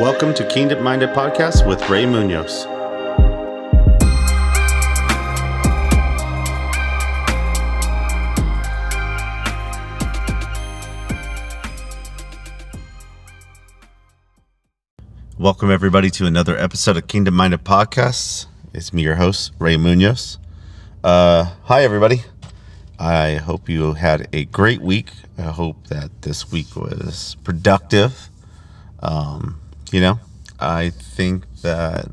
Welcome to Kingdom Minded Podcasts with Ray Munoz. Welcome everybody to another episode of Kingdom Minded Podcasts. It's me, your host, Ray Munoz. Hi everybody. I hope you had a great week. I hope that this week was productive. I think that,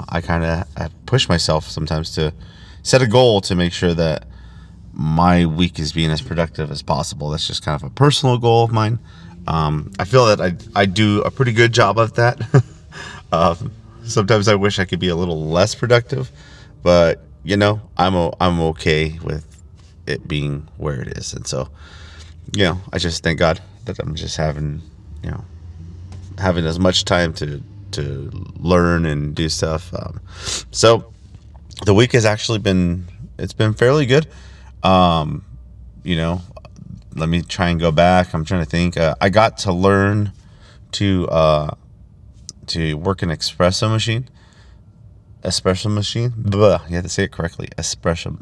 I push myself sometimes to set a goal to make sure that my week is being as productive as possible. That's just kind of a personal goal of mine. I feel that I do a pretty good job of that. Sometimes I wish I could be a little less productive, but I'm okay with it being where it is. And so, I just thank God that I'm just having as much time to learn and do stuff. So the week has actually been fairly good. Let me try and go back. I'm trying to think. I got to learn to work an espresso machine. Blah, you have to say it correctly. Espresso.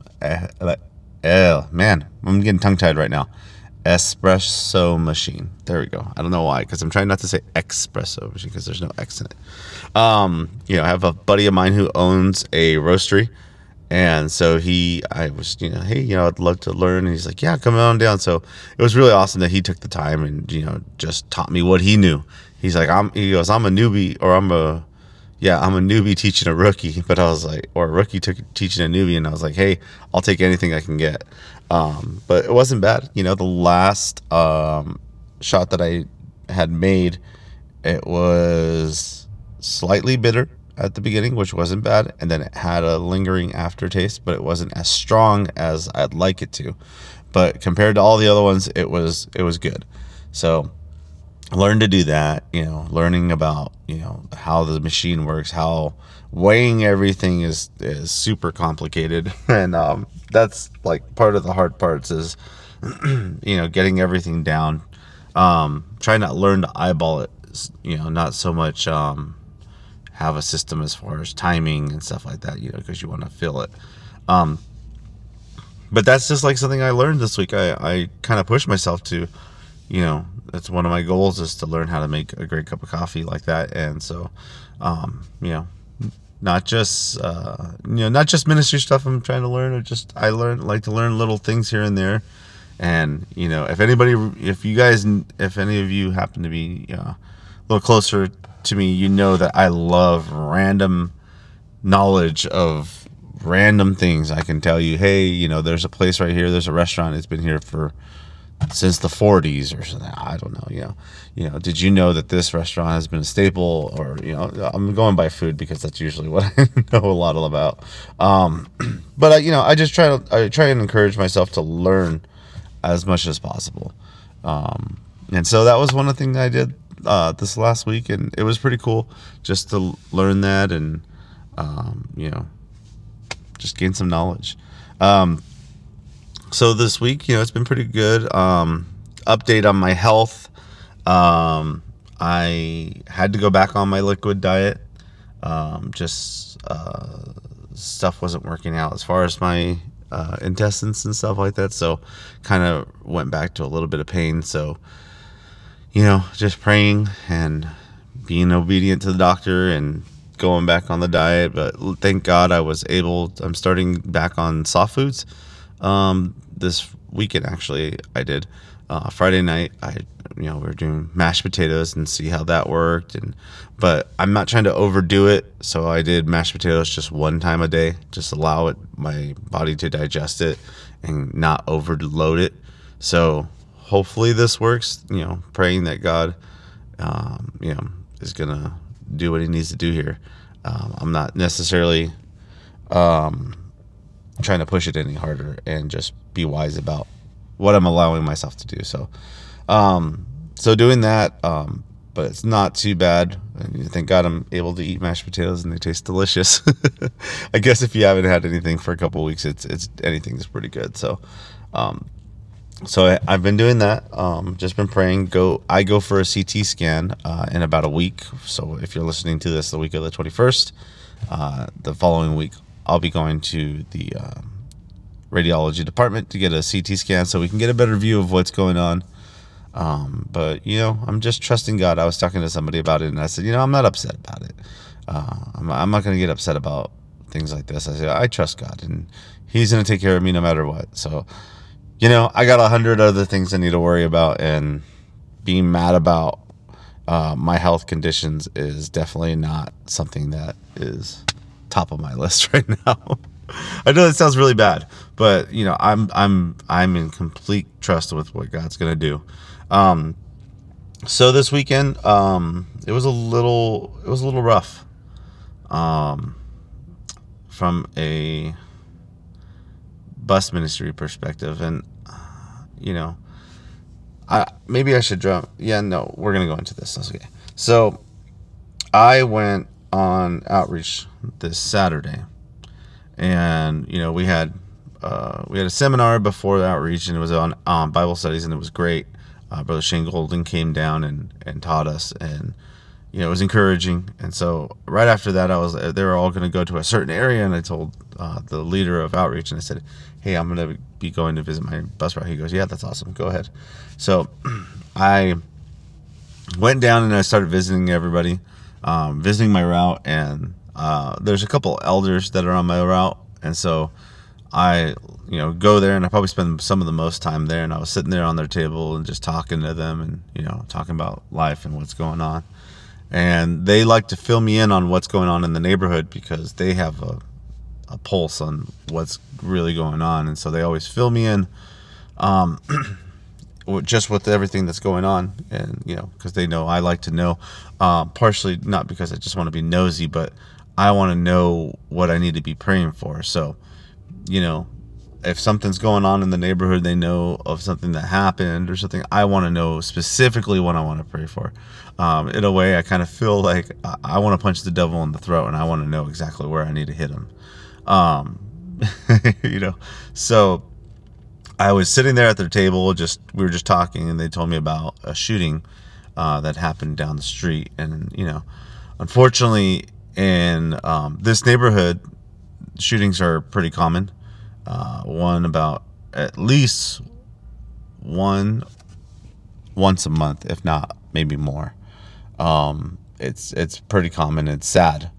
I'm getting tongue tied right now. Espresso machine. There we go. I don't know why, because I'm trying not to say espresso machine because there's no X in it. I have a buddy of mine who owns a roastery. And so I'd love to learn. And he's like, yeah, come on down. So it was really awesome that he took the time and, just taught me what he knew. He's like, I'm a newbie I'm a newbie teaching a rookie. But I was like, or a rookie teaching a newbie. And I was like, hey, I'll take anything I can get. But it wasn't bad. The last shot that I had made, it was slightly bitter at the beginning, which wasn't bad, and then it had a lingering aftertaste, but it wasn't as strong as I'd like it to. But compared to all the other ones, it was good. So learn to do that, learning about, how the machine works, how weighing everything is super complicated. And that's like part of the hard parts is, getting everything down. Try not learn to eyeball it, not so much, have a system as far as timing and stuff like that, because you want to feel it. But that's just like something I learned this week. I kind of pushed myself to, that's one of my goals is to learn how to make a great cup of coffee like that. And so, not just ministry stuff I'm trying to learn, I like to learn little things here and there. And, if any of you happen to be a little closer to me, that I love random knowledge of random things. I can tell you, hey, there's a place right here, there's a restaurant, it's been here since the 40s or something. I don't know, did you know that this restaurant has been a staple? Or, I'm going by food because that's usually what I know a lot about. But I try and encourage myself to learn as much as possible. And so that was one of the things I did this last week, and it was pretty cool just to learn that and just gain some knowledge. So this week, it's been pretty good. Update on my health. I had to go back on my liquid diet. Stuff wasn't working out as far as my intestines and stuff like that, so kind of went back to a little bit of pain. So just praying and being obedient to the doctor and going back on the diet. But thank God I'm starting back on soft foods. This weekend, actually, I did. Friday night, we were doing mashed potatoes and see how that worked. But I'm not trying to overdo it. So I did mashed potatoes just one time a day, just allow my body to digest it and not overload it. So hopefully this works, praying that God, is going to do what he needs to do here. I'm not necessarily trying to push it any harder and just be wise about what I'm allowing myself to do. So, doing that, but it's not too bad. And thank God I'm able to eat mashed potatoes and they taste delicious. I guess if you haven't had anything for a couple of weeks, anything's pretty good. So, So I've been doing that, just been praying. I go for a CT scan in about a week. So if you're listening to this the week of the 21st, the following week I'll be going to the radiology department to get a CT scan so we can get a better view of what's going on. But, you know, I'm just trusting God. I was talking to somebody about it, and I said, you know, I'm not upset about it. I'm not going to get upset about things like this. I said, I trust God, and He's going to take care of me no matter what. So, you know, I got 100 other things I need to worry about, and being mad about my health conditions is definitely not something that is top of my list right now. I know that sounds really bad, but you know, I'm in complete trust with what God's going to do. So this weekend, it was a little rough. From a bus ministry perspective, and you know, maybe I should drum. Yeah, no, we're gonna go into this. That's okay. So I went on outreach this Saturday, and you know, we had a seminar before the outreach, and it was on Bible studies, and it was great. Brother Shane Golden came down and taught us, and you know, it was encouraging. And so right after that, they were all going to go to a certain area, and I told the leader of outreach, and I said, hey, I'm going to be going to visit my bus route. He goes, yeah, that's awesome. Go ahead. So I went down and I started visiting everybody, visiting my route, and there's a couple elders that are on my route. And so I, you know, go there, and I probably spend some of the most time there, and I was sitting there on their table and just talking to them, and, you know, talking about life and what's going on. And they like to fill me in on what's going on in the neighborhood because they have a pulse on what's really going on. And so they always fill me in just with everything that's going on. And, you know, because they know I like to know, partially not because I just want to be nosy, but I want to know what I need to be praying for. So, you know, if something's going on in the neighborhood, they know of something that happened or something. I want to know specifically what I want to pray for. In a way, I kind of feel like I want to punch the devil in the throat, and I want to know exactly where I need to hit him. You know, so I was sitting there at their table, we were just talking, and they told me about a shooting that happened down the street. And, you know, unfortunately in this neighborhood, shootings are pretty common. At least once a month, if not maybe more. It's pretty common. It's sad,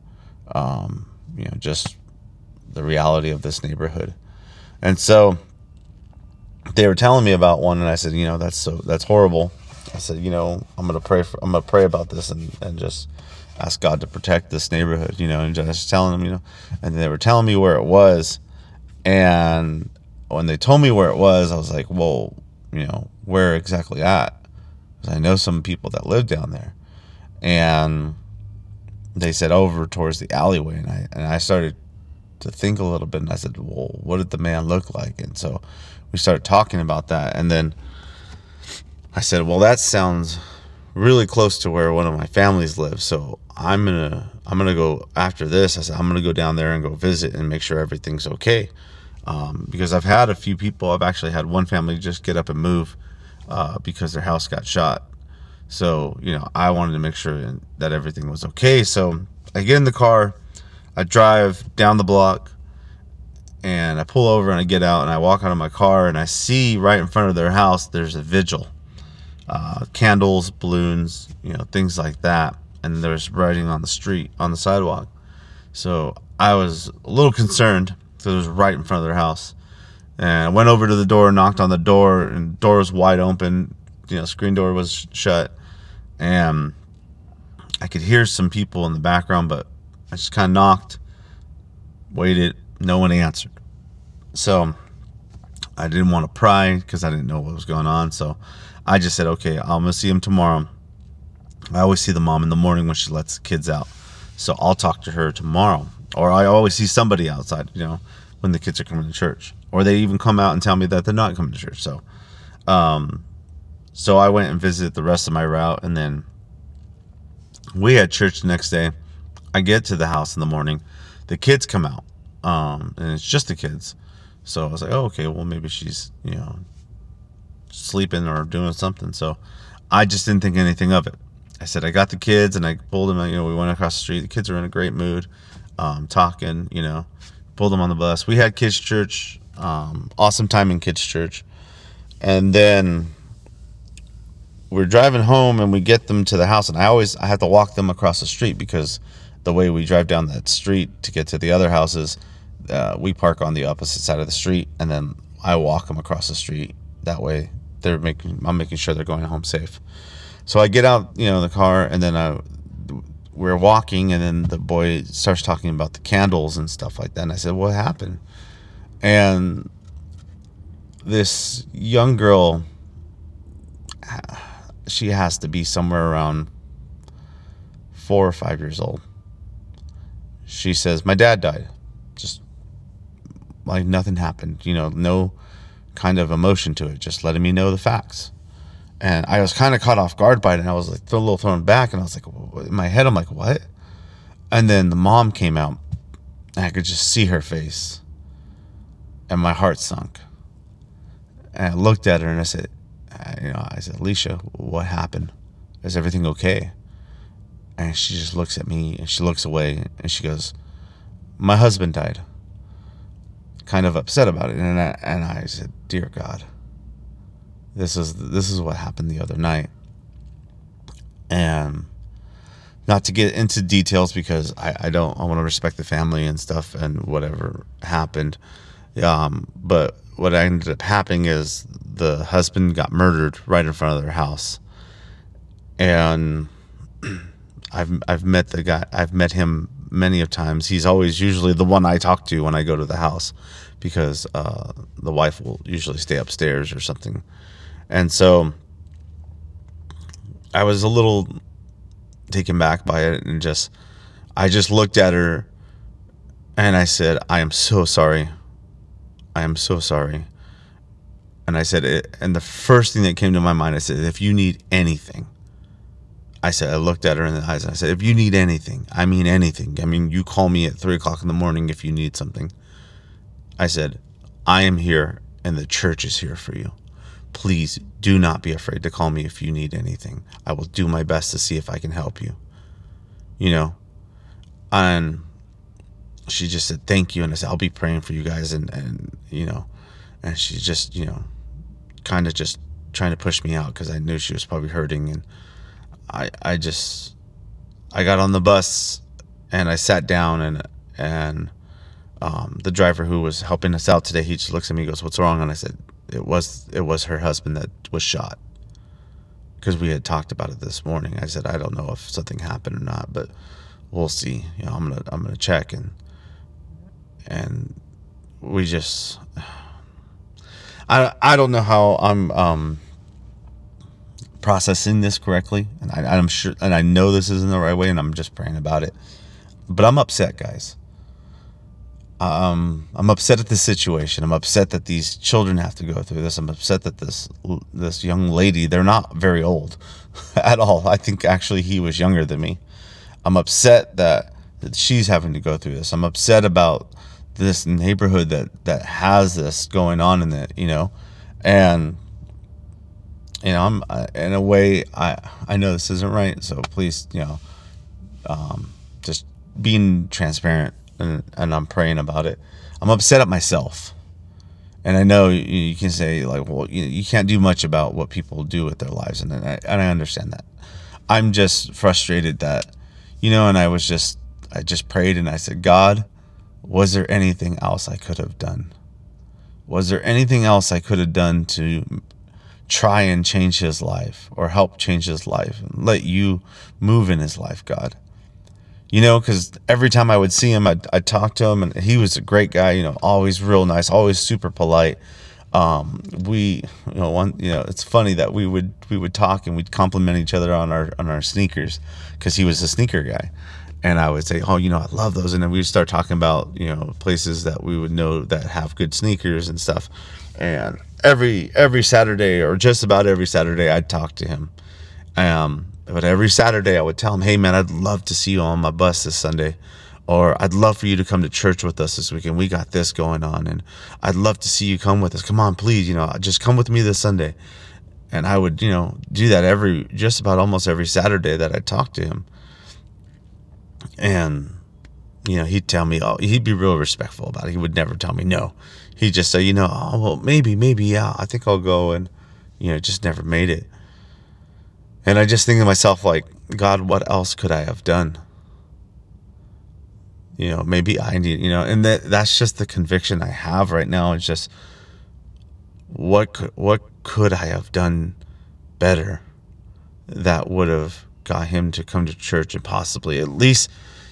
you know, just the reality of this neighborhood. And so they were telling me about one, and I said, you know, that's horrible. I said, you know, I'm gonna pray about this and just ask God to protect this neighborhood, you know. And I was telling them, you know, and they were telling me where it was. And when they told me where it was, I was like, well, you know, where exactly at? Because I know some people that live down there. And they said over towards the alleyway. And I started to think a little bit. And I said, well, what did the man look like? And so we started talking about that. And then I said, well, that sounds really close to where one of my families lives. So I'm gonna go after this. I said, I'm gonna go down there and go visit and make sure everything's okay. Because I've had a few people, I've actually had one family just get up and move because their house got shot. So, you know, I wanted to make sure that everything was okay. So I get in the car, I drive down the block, and I pull over and I get out and I walk out of my car, and I see right in front of their house, there's a vigil. Candles, balloons, you know, things like that. And there's writing on the street, on the sidewalk. So I was a little concerned because it was right in front of their house. And I went over to the door, knocked on the door, and the door was wide open. You know, screen door was shut. And I could hear some people in the background, but I just kind of knocked, waited, no one answered. So I didn't want to pry because I didn't know what was going on. So I just said, okay, I'm gonna see him tomorrow. I always see the mom in the morning when she lets the kids out, so I'll talk to her tomorrow. Or I always see somebody outside, you know, when the kids are coming to church, or they even come out and tell me that they're not coming to church. So, so I went and visited the rest of my route, and then we had church the next day. I get to the house in the morning, the kids come out, and it's just the kids. So I was like, oh, okay, well maybe she's, you know, sleeping or doing something. So I just didn't think anything of it. I said, I got the kids and I pulled them, you know, we went across the street. The kids were in a great mood, talking, you know, pulled them on the bus. We had kids church, awesome time in kids church. And then we're driving home and we get them to the house, and I have to walk them across the street because the way we drive down that street to get to the other houses, we park on the opposite side of the street, and then I walk them across the street. That way I'm making sure they're going home safe. So I get out, you know, the car, and then we're walking, and then the boy starts talking about the candles and stuff like that. And I said, what happened? And this young girl, she has to be somewhere around 4 or 5 years old. She says, my dad died. Just like nothing happened, you know, no kind of emotion to it, just letting me know the facts. And I was kind of caught off guard by it, and I was like a little thrown back, and I was like, in my head, I'm like, what? And then the mom came out, and I could just see her face, and my heart sunk. And I looked at her, and I said, Alicia, what happened? Is everything okay? And she just looks at me, and she looks away, and she goes, my husband died. Kind of upset about it. And I said, dear God, this is what happened the other night. And not to get into details because I want to respect the family and stuff and whatever happened. But what ended up happening is the husband got murdered right in front of their house. And I've met him many of times. He's always usually the one I talk to when I go to the house because the wife will usually stay upstairs or something. And so I was a little taken back by it, and I just looked at her and I said, I am so sorry. I am so sorry. And I said it, and the first thing that came to my mind, I said, if you need anything, I looked at her in the eyes and I said, if you need anything, I mean anything. I mean, you call me at 3 o'clock in the morning if you need something. I said, I am here and the church is here for you. Please do not be afraid to call me if you need anything. I will do my best to see if I can help you. You know? And she just said, thank you. And I said, I'll be praying for you guys. And you know, and she just, you know, kind of just trying to push me out because I knew she was probably hurting. And I got on the bus and I sat down, and the driver who was helping us out today, he just looks at me and goes, what's wrong? And I said, it was her husband that was shot. Cause we had talked about it this morning. I said, I don't know if something happened or not, but we'll see. You know, I'm going to check. And we just, I don't know how I'm, processing this correctly, and I'm sure, and I know this isn't the right way, and I'm just praying about it, but I'm upset, guys. I'm upset at the situation. I'm upset that these children have to go through this. I'm upset that this young lady, they're not very old at all. I think actually he was younger than me. I'm upset that she's having to go through this. I'm upset about this neighborhood that has this going on in it, you know. And you know, I'm in a way, I know this isn't right, so please, you know, just being transparent, and I'm praying about it. I'm upset at myself, and I know you can say like, well, you can't do much about what people do with their lives, and I understand that. I'm just frustrated that, you know, and I just prayed and I said, God, was there anything else I could have done? Was there anything else I could have done to try and change his life or help change his life and let you move in his life, God? You know, because every time I would see him, I'd talk to him, and he was a great guy, you know, always real nice, always super polite. It's funny that we would talk and we'd compliment each other on our sneakers because he was a sneaker guy. And I would say, oh, you know, I love those. And then we would start talking about, you know, places that we would know that have good sneakers and stuff. And every Saturday, or just about every Saturday, I'd talk to him. But every Saturday I would tell him, hey, man, I'd love to see you on my bus this Sunday. or I'd love for you to come to church with us this weekend. We got this going on, and I'd love to see you come with us. Come on, please, just come with me this Sunday. And I would, do that almost every Saturday that I talked to him. And, he'd tell me, he'd be real respectful about it. He would never tell me no. He'd just say, well, maybe, yeah, I think I'll go. And, just never made it. And I just think to myself, like, God, what else could I have done? Maybe I need, and that's just the conviction I have right now. It's just, what could I have done better that would have got him to come to church and possibly at least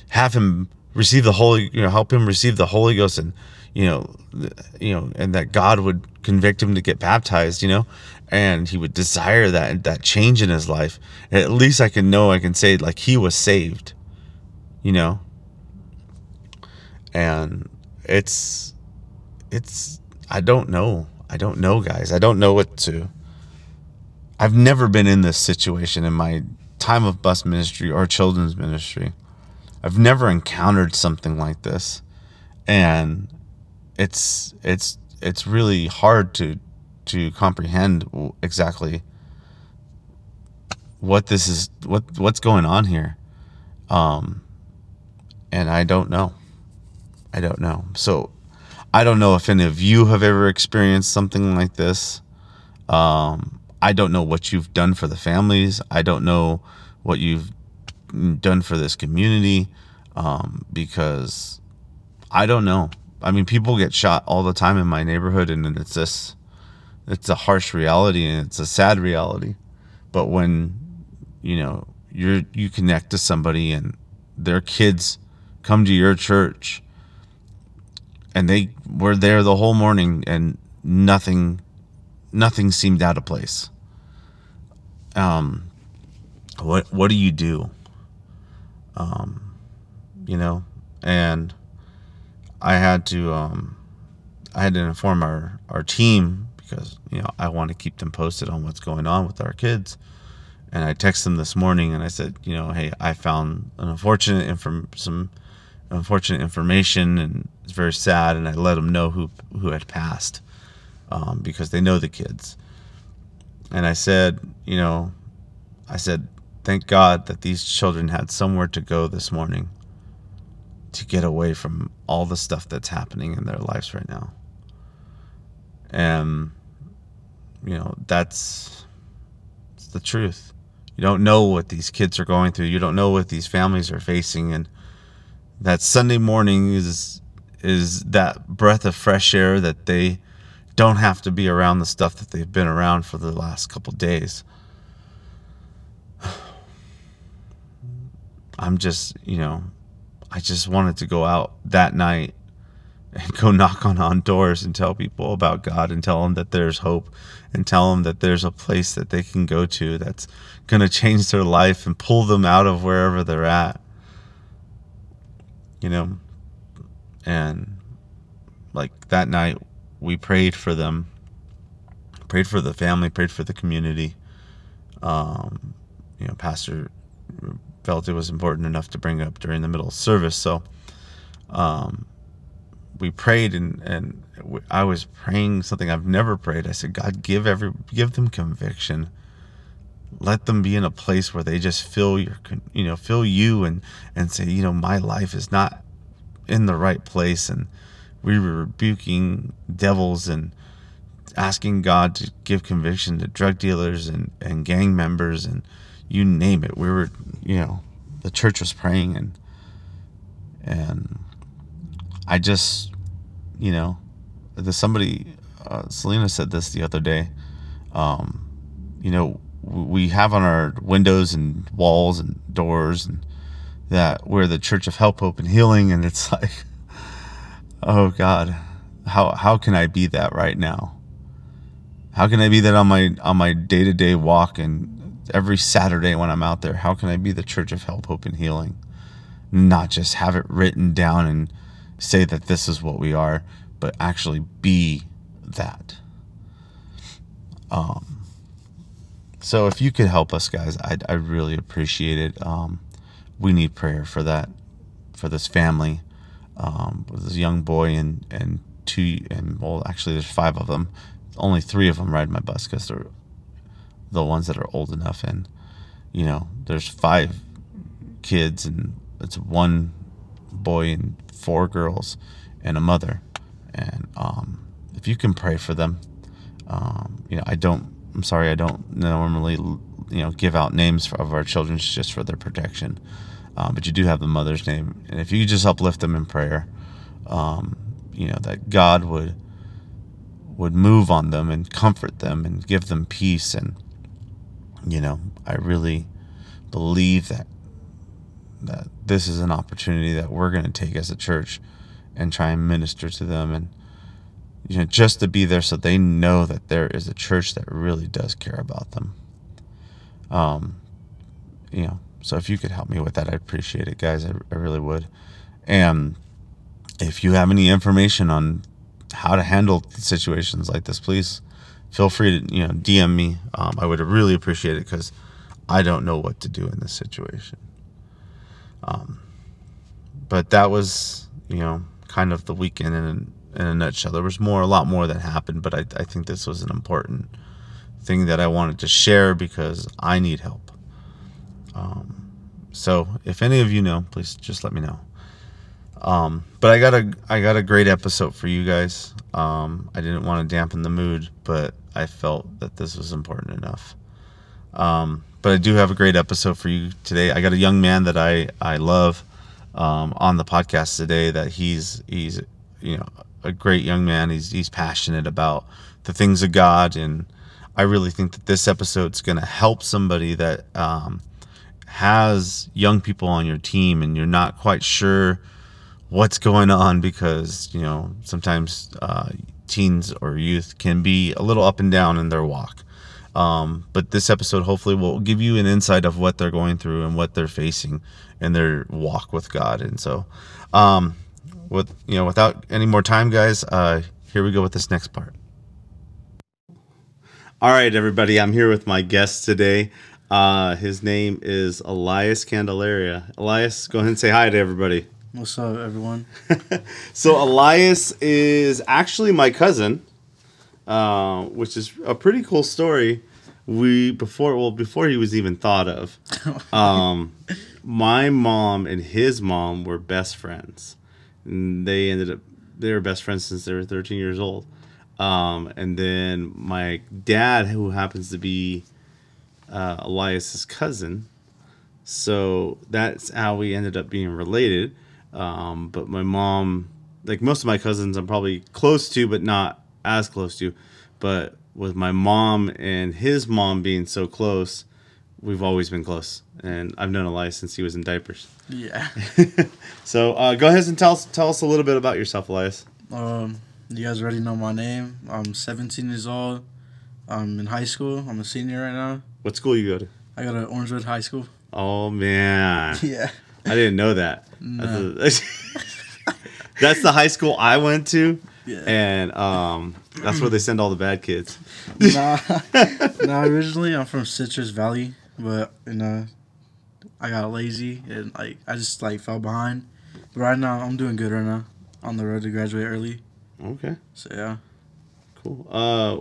have him receive the Holy, help him receive the Holy Ghost, and, and that God would convict him to get baptized, and he would desire that change in his life. And at least I can say like he was saved, and it's, I don't know, guys. I don't know what to. I've never been in this situation in my time of bus ministry or children's ministry. I've never encountered something like this, and it's really hard to comprehend exactly what this is, what's going on here, and I don't know. So I don't know if any of you have ever experienced something like this. I don't know what you've done for the families. I don't know what you've done for this community, because I don't know. I mean, people get shot all the time in my neighborhood, and it's a harsh reality, and it's a sad reality. But when, you connect to somebody and their kids come to your church, and they were there the whole morning, and nothing seemed out of place. What do you do? And I had to inform our team, because I want to keep them posted on what's going on with our kids. And I texted them this morning, and I said, hey, I found some unfortunate information, and it's very sad. And I let them know who had passed, because they know the kids. And I said, thank God that these children had somewhere to go this morning to get away from all the stuff that's happening in their lives right now. And, it's the truth. You don't know what these kids are going through. You don't know what these families are facing. And that Sunday morning is that breath of fresh air, that they don't have to be around the stuff that they've been around for the last couple days. I'm just, I just wanted to go out that night and go knock on doors and tell people about God, and tell them that there's hope, and tell them that there's a place that they can go to that's going to change their life and pull them out of wherever they're at. And like that night, we prayed for them, prayed for the family, prayed for the community. Pastor felt it was important enough to bring up during the middle of service. So, we prayed, and I was praying something I've never prayed. I said, God, give them conviction. Let them be in a place where they just feel you and say, my life is not in the right place. And we were rebuking devils and asking God to give conviction to drug dealers and gang members, and you name it. We were, the church was praying, and I just, somebody, Selena said this the other day, we have on our windows and walls and doors and that we're the Church of Help, Hope, and Healing. And it's like, oh God, how can I be that right now? How can I be that on my day-to-day walk, and every Saturday when I'm out there? How can I be the Church of Help, Hope, and Healing? Not just have it written down and say that this is what we are, but actually be that. So if you could help us, guys, I'd really appreciate it. We need prayer for that for this family, with this young boy and two, and well, actually there's five of them. Only three of them ride my bus because they're the ones that are old enough. And, you know, there's five kids and it's one boy and four girls and a mother. And if you can pray for them, you know, I'm sorry, I don't normally, you know, give out names of our children just for their protection. But you do have the mother's name. And if you could just uplift them in prayer, you know, that God would move on them and comfort them and give them peace. And, you know, I really believe that this is an opportunity that we're going to take as a church and try and minister to them, and, you know, just to be there so they know that there is a church that really does care about them. You know, so if you could help me with that, I'd appreciate it, guys. I really would. And if you have any information on how to handle situations like this, please feel free to, you know, DM me. I would really appreciate it because I don't know what to do in this situation. But that was, you know, kind of the weekend in a nutshell. There was more, a lot more that happened, but I think this was an important thing that I wanted to share because I need help. So if any of you know, please just let me know. But I got a great episode for you guys. I didn't want to dampen the mood, but I felt that this was important enough. But I do have a great episode for you today. I got a young man that I love, on the podcast today, that he's, you know, a great young man. He's passionate about the things of God. And I really think that this episode's going to help somebody that, has young people on your team and you're not quite sure what's going on, because, you know, sometimes teens or youth can be a little up and down in their walk. But this episode hopefully will give you an insight of what they're going through and what they're facing in their walk with God. And so, without any more time, guys, here we go with this next part. All right, everybody, I'm here with my guest today. His name is Elias Candelaria. Elias, go ahead and say hi to everybody. What's up, everyone? So Elias is actually my cousin, which is a pretty cool story. Before he was even thought of, my mom and his mom were best friends. And they were best friends since they were 13 years old. And then my dad, who happens to be Elias's cousin, so that's how we ended up being related. But my mom, like most of my cousins, I'm probably close to, but not as close to. But with my mom and his mom being so close, we've always been close. And I've known Elias since he was in diapers. Yeah. So go ahead and tell us a little bit about yourself, Elias. You guys already know my name. I'm 17 years old. I'm in high school. I'm a senior right now. What school you go to? I go to Orangewood High School. Oh, man. Yeah. I didn't know that. No. That's the high school I went to, yeah. And that's where they send all the bad kids. Nah, originally I'm from Citrus Valley, but, you know, I got lazy and I just fell behind. But right now I'm doing good right now. On the road to graduate early. Okay. So yeah. Cool.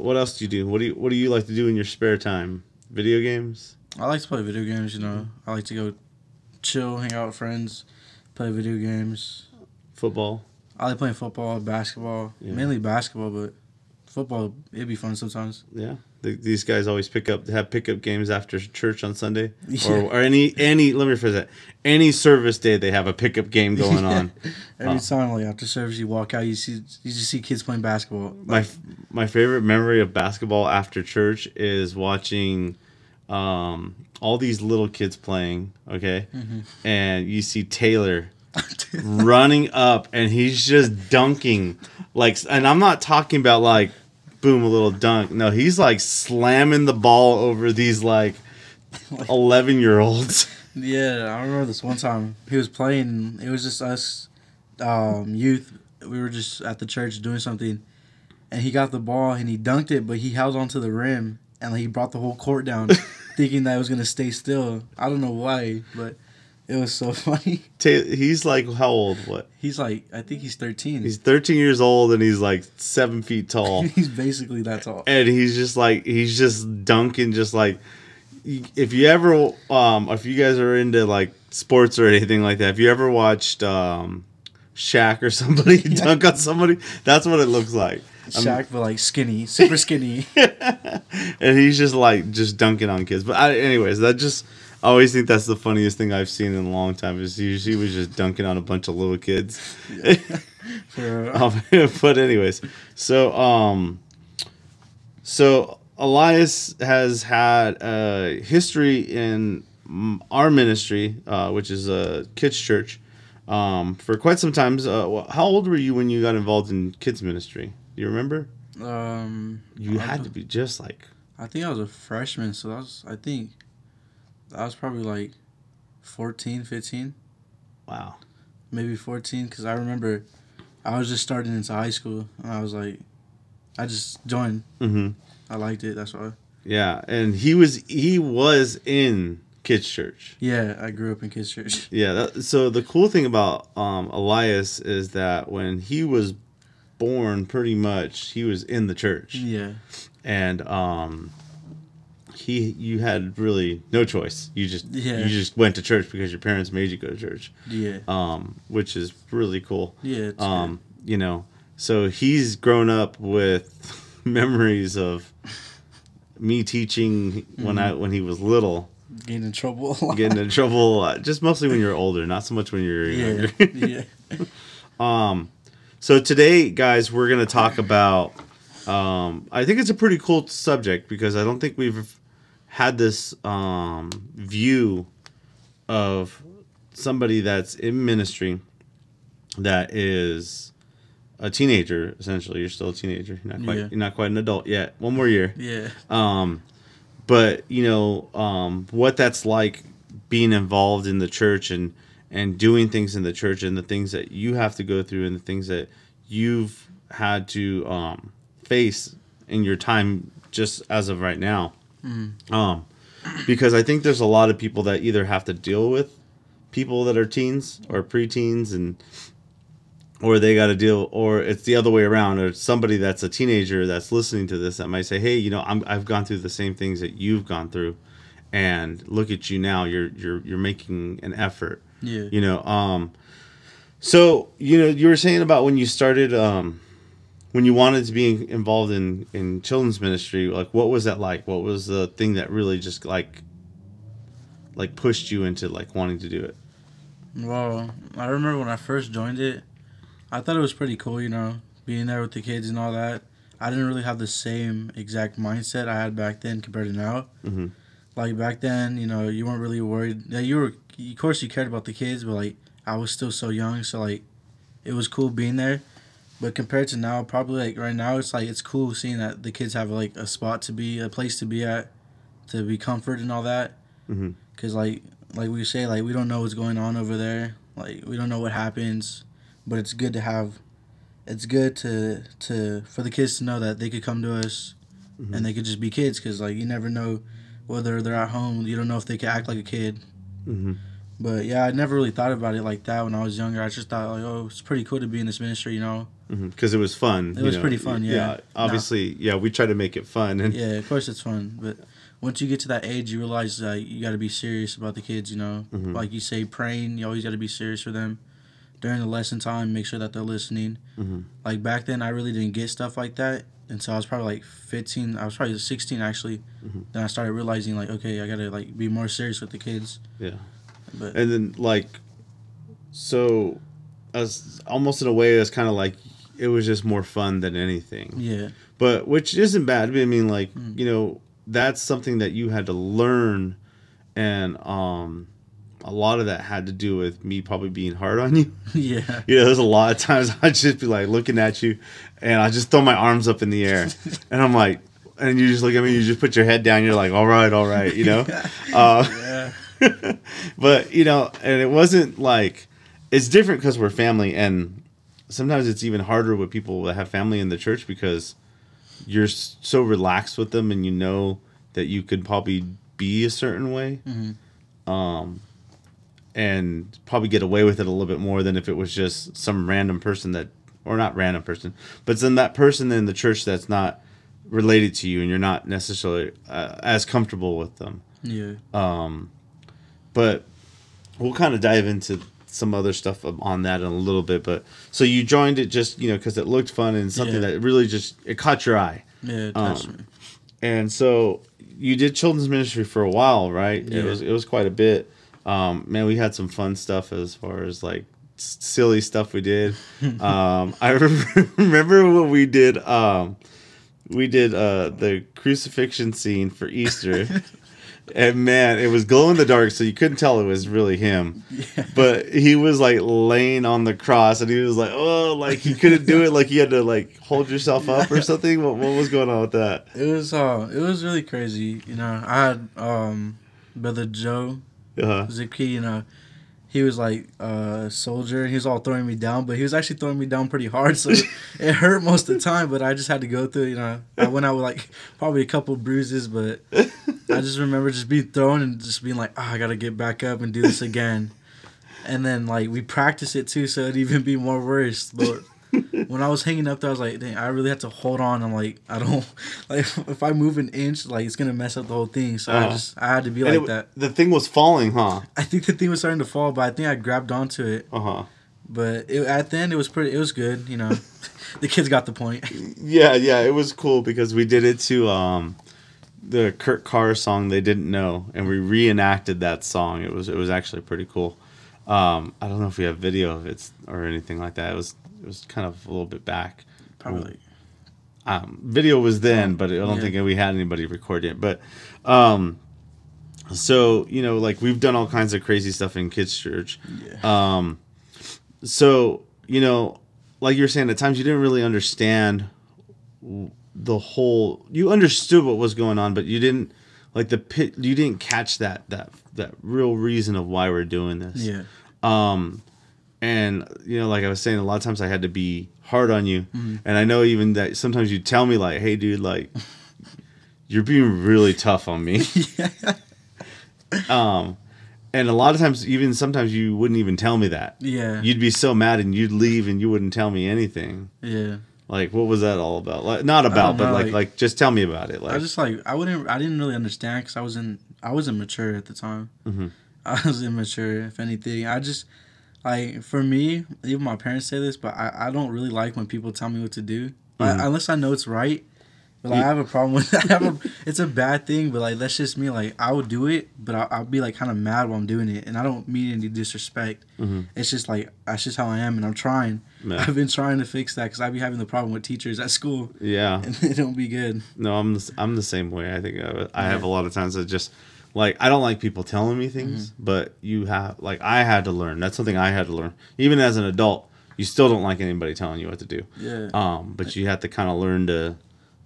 What else do you do? What do you like to do in your spare time? Video games? I like to play video games, you know. I like to go chill, hang out with friends, play video games. Football? I like playing football, basketball. Yeah. Mainly basketball, but football, it'd be fun sometimes. Yeah. These guys always have pickup games after church on Sunday. Yeah. Or any let me rephrase that. Any service day they have a pickup game going on. Every time, like, after service you walk out, you just see kids playing basketball. My favorite memory of basketball after church is watching all these little kids playing, okay? Mm-hmm. And you see Taylor running up and he's just dunking. And I'm not talking about boom, a little dunk. No, he's slamming the ball over these 11-year-olds. Yeah, I remember this one time he was playing. It was just us youth. We were just at the church doing something, and he got the ball and he dunked it, but he held onto the rim and he brought the whole court down, thinking that it was gonna stay still. I don't know why, but It was so funny. He's like, how old? What? He's like, I think he's 13. He's 13 years old and he's like 7 feet tall. He's basically that tall. And he's just dunking, just like, if you ever, if you guys are into like sports or anything like that, if you ever watched Shaq or somebody dunk on somebody, that's what it looks like. Shaq, but like skinny, super skinny. And he's just like, just dunking on kids. But anyways, that just... I always think that's the funniest thing I've seen in a long time. Is he was just dunking on a bunch of little kids. But anyways, so Elias has had a history in our ministry, which is a kids church, for quite some time. How old were you when you got involved in kids ministry? Do you remember? You had to be just like. I think I was a freshman, so that was I was probably like 14, 15. Wow. Maybe 14, because I remember I was just starting into high school, and I was like, I just joined. Mm-hmm. I liked it, that's why. Yeah, and he was in kids' church. Yeah, I grew up in kids' church. Yeah, so the cool thing about Elias is that when he was born, pretty much, he was in the church. Yeah. And... you had really no choice. You just went to church because your parents made you go to church. Yeah. Which is really cool. Yeah. It's great. You know, so he's grown up with memories of me teaching when he was little. Getting in trouble a lot. Just mostly when you're older, not so much when you're younger. Yeah. So today, guys, we're gonna talk about. I think it's a pretty cool subject because I don't think we've had this view of somebody that's in ministry that is a teenager. Essentially, you're still a teenager. You're not quite an adult yet. One more year. Yeah. But you know what that's like being involved in the church and doing things in the church and the things that you have to go through and the things that you've had to face in your time just as of right now. Because I think there's a lot of people that either have to deal with people that are teens or preteens, or it's the other way around, or somebody that's a teenager that's listening to this that might say, hey, you know, I've gone through the same things that you've gone through, and look at you now, you're making an effort. Yeah. You know, so you know, you were saying about when you started when you wanted to be involved in children's ministry, like what was that like? What was the thing that really just like pushed you into like wanting to do it? Well, I remember when I first joined it, I thought it was pretty cool, you know, being there with the kids and all that. I didn't really have the same exact mindset I had back then compared to now. Mm-hmm. Like back then, you know, you weren't really worried. Yeah, of course you cared about the kids, but like I was still so young, so like it was cool being there. But compared to now, probably like right now, it's like it's cool seeing that the kids have like a spot to be, a place to be at, to be comfort and all that. Mm-hmm. Cause like we say, like we don't know what's going on over there. Like we don't know what happens, but it's good to have. It's good to for the kids to know that they could come to us, mm-hmm. and they could just be kids. Cause like you never know whether they're at home. You don't know if they can act like a kid. Mm-hmm. But yeah, I never really thought about it like that when I was younger. I just thought like, oh, it's pretty cool to be in this ministry, you know. Because it was fun. It was pretty fun, yeah. Obviously, yeah, we try to make it fun. And yeah, of course it's fun. But once you get to that age, you realize that you got to be serious about the kids, you know. Mm-hmm. Like you say, praying, you always got to be serious for them. During the lesson time, make sure that they're listening. Mm-hmm. Like back then, I really didn't get stuff like that. And so I was probably like 15. I was probably 16, actually. Mm-hmm. Then I started realizing, like, okay, I got to, like, be more serious with the kids. Yeah. But, and then, like, so as almost in a way that's kind of like, it was just more fun than anything. Yeah. But which isn't bad. I mean, like, you know, that's something that you had to learn. And a lot of that had to do with me probably being hard on you. Yeah. You know, there's a lot of times I'd just be like looking at you and I just throw my arms up in the air and I'm like, and you just look at me, you just put your head down. You're like, all right, you know? Yeah. But, you know, and it wasn't like, it's different because we're family, and sometimes it's even harder with people that have family in the church because you're so relaxed with them, and you know that you could probably be a certain way. Mm-hmm. and probably get away with it a little bit more than if it was just some random person that, or not random person, but then that person in the church that's not related to you and you're not necessarily as comfortable with them. Yeah. But we'll kind of dive into some other stuff on that in a little bit. But so you joined it just, you know, because it looked fun and something that really just, it caught your eye. Yeah, it touched me. And so you did children's ministry for a while, right? Yeah. It was quite a bit. Man, we had some fun stuff as far as like silly stuff we did. I remember what we did. We did the crucifixion scene for Easter. And man, it was glow in the dark, so you couldn't tell it was really him. Yeah. But he was like laying on the cross, and he was like, "Oh, like he couldn't do it, like you had to like hold yourself up or something." What was going on with that? It was really crazy, you know. I had Brother Joe Zipke, you know, he was like a soldier, and he was all throwing me down, but he was actually throwing me down pretty hard, so it hurt most of the time. But I just had to go through, you know. I went out with like probably a couple bruises, but. I just remember just being thrown and just being like, oh, I got to get back up and do this again. And then, like, we practiced it, too, so it'd even be more worse. But when I was hanging up there, I was like, dang, I really have to hold on. I'm like, I don't, like, if I move an inch, like, it's going to mess up the whole thing. So I had to be like that. The thing was falling, huh? I think the thing was starting to fall, but I think I grabbed onto it. Uh-huh. But at the end, it was good, you know. The kids got the point. Yeah, it was cool because we did it to, the Kurt Carr song They Didn't Know, and we reenacted that song. It was actually pretty cool. I don't know if we have video of it or anything like that. It was kind of a little bit back. Probably. Video was then, but I don't think we had anybody record it. But so, you know, like we've done all kinds of crazy stuff in kids' church. Yeah. So, you know, like you were saying, at times you didn't really understand the whole, you understood what was going on, but you didn't like you didn't catch that real reason of why we're doing this. Yeah. And you know, like I was saying, a lot of times I had to be hard on you. Mm-hmm. And I know even that sometimes you tell me like, hey dude, like you're being really tough on me. Yeah. And a lot of times, even sometimes you wouldn't even tell me that. Yeah. You'd be so mad and you'd leave and you wouldn't tell me anything. Yeah. Like, what was that all about? Like, not about, but like, just tell me about it. Like, I just like, I didn't really understand because I wasn't mature at the time. Mm-hmm. I was immature, if anything. I just, like, for me, even my parents say this, but I don't really like when people tell me what to do. Mm-hmm. Unless I know it's right. But like, I have a problem with that. It's a bad thing, but like, that's just me. Like, I would do it, but I'll be like kind of mad while I'm doing it. And I don't mean any disrespect. Mm-hmm. It's just like, that's just how I am, and I'm trying. No. I've been trying to fix that because I be having the problem with teachers at school. Yeah, and they don't be good. No, I'm the same way. I think I have a lot of times that just like I don't like people telling me things, mm-hmm. but you have like I had to learn. That's something I had to learn. Even as an adult, you still don't like anybody telling you what to do. Yeah. But you have to kind of learn to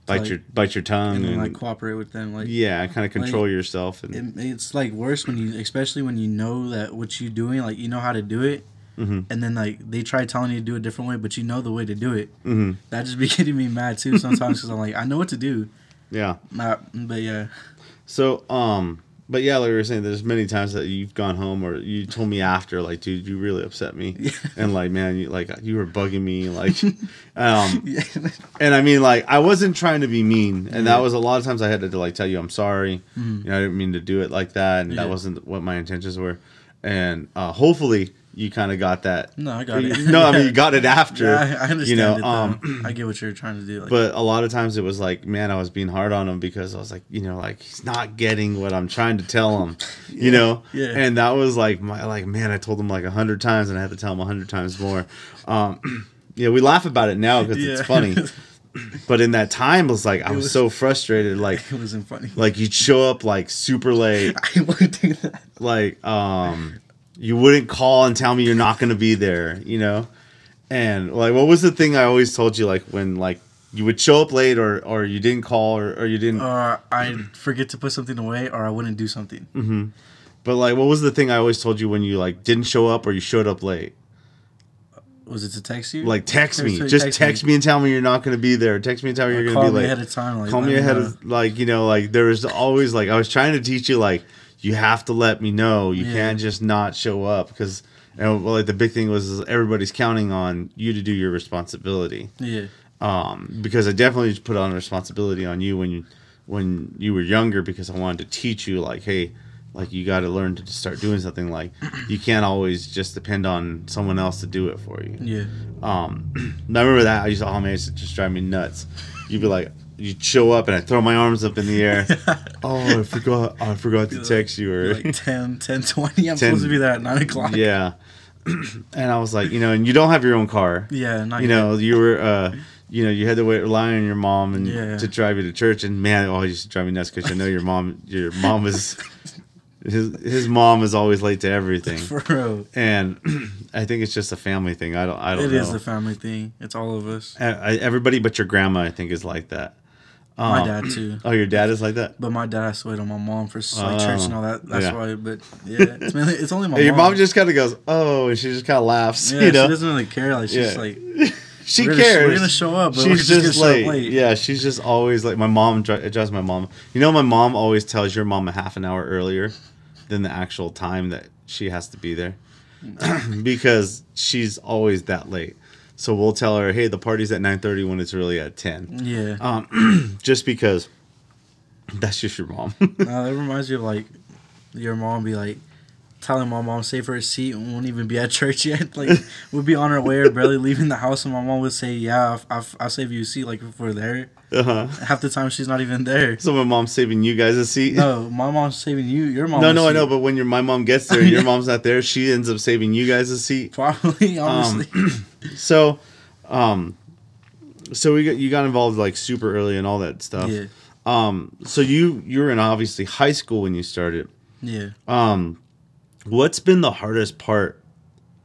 bite like, your tongue and like cooperate with them. Like yeah, kind of control like, yourself. And it's like worse when you, especially when you know that what you're doing, like you know how to do it. Mm-hmm. And then, like, they try telling you to do a different way, but you know the way to do it. Mm-hmm. That just be getting me mad, too, sometimes, because I'm like, I know what to do. Yeah. But, yeah. So, but, yeah, like we were saying, there's many times that you've gone home or you told me after, like, dude, you really upset me. Yeah. And, like, man, you were bugging me. Like, yeah. And, I mean, like, I wasn't trying to be mean. And that was a lot of times I had to, like, tell you I'm sorry. Mm-hmm. You know, I didn't mean to do it like that. And that wasn't what my intentions were. And hopefully... you kind of got that. No, I got it. No, I mean, you got it after. Yeah, I understand. You know, I get what you're trying to do. Like, but a lot of times it was like, man, I was being hard on him because I was like, you know, like he's not getting what I'm trying to tell him, yeah, you know? Yeah. And that was like, man, I told him like 100 times and I had to tell him 100 times more. Yeah, we laugh about it now because it's funny. But in that time, it was like I was so frustrated. Like it wasn't funny. Like you'd show up like super late. I would do that. Like, you wouldn't call and tell me you're not going to be there, you know? And, like, what was the thing I always told you, like, when, like, you would show up late or you didn't call or you didn't... I'd forget to put something away or I wouldn't do something. Mm-hmm. But, like, what was the thing I always told you when you, like, didn't show up or you showed up late? Was it to text you? Like, text me. Just text me and tell me you're not going to be there. Text me and tell me you're going to be late. Call me ahead of time. Like, call me ahead of... Like, you know, like, there was always, like, I was trying to teach you, like... you have to let me know. You can't just not show up, because you know, like the big thing was everybody's counting on you to do your responsibility. Yeah. Because I definitely put on a responsibility on you when you were younger, because I wanted to teach you, like, hey, like, you got to learn to start doing something. Like, you can't always just depend on someone else to do it for you. Yeah. I remember that. I used to, oh, man, it used to just drive me nuts. You'd be like, you'd show up, and I'd throw my arms up in the air. Oh, I forgot to text you. Or like 10:20. I'm supposed to be there at 9 o'clock. Yeah. And I was like, you know, and you don't have your own car. Yeah, not yet. You know, you were... you know, you had to rely on your mom and to drive you to church. And man, it always used to drive me nuts, because I know your mom is his mom is always late to everything. For real. And I think it's just a family thing. I don't know. It is a family thing. It's all of us. Everybody but your grandma, I think, is like that. My dad too. Oh, your dad is like that. But my dad, I swayed on my mom for like church and all that. That's why. But yeah, it's only my mom. Your mom just kind of goes, oh, and she just kind of laughs. Yeah, you know? She doesn't really care. Like she's like. She cares. We're gonna show up, but she's just late. Yeah, she's just always like my mom. It drives my mom. You know, my mom always tells your mom a half an hour earlier than the actual time that she has to be there, because she's always that late. So we'll tell her, hey, the party's at 9:30 when it's really at 10. Yeah. Just because that's just your mom. No, that reminds me of like your mom be like. Telling my mom, save for a seat, and won't even be at church yet. Like, we'll be on our way or barely leaving the house, and my mom would say, yeah, I'll save you a seat, like, if we're there. Uh-huh. Half the time, she's not even there. So, my mom's saving you guys a seat? No, my mom's saving your mom. No, I know, but when my mom gets there, your mom's not there, she ends up saving you guys a seat. Probably, honestly. So you got involved, like, super early and all that stuff. Yeah. So, you were in, obviously, high school when you started. Yeah. What's been the hardest part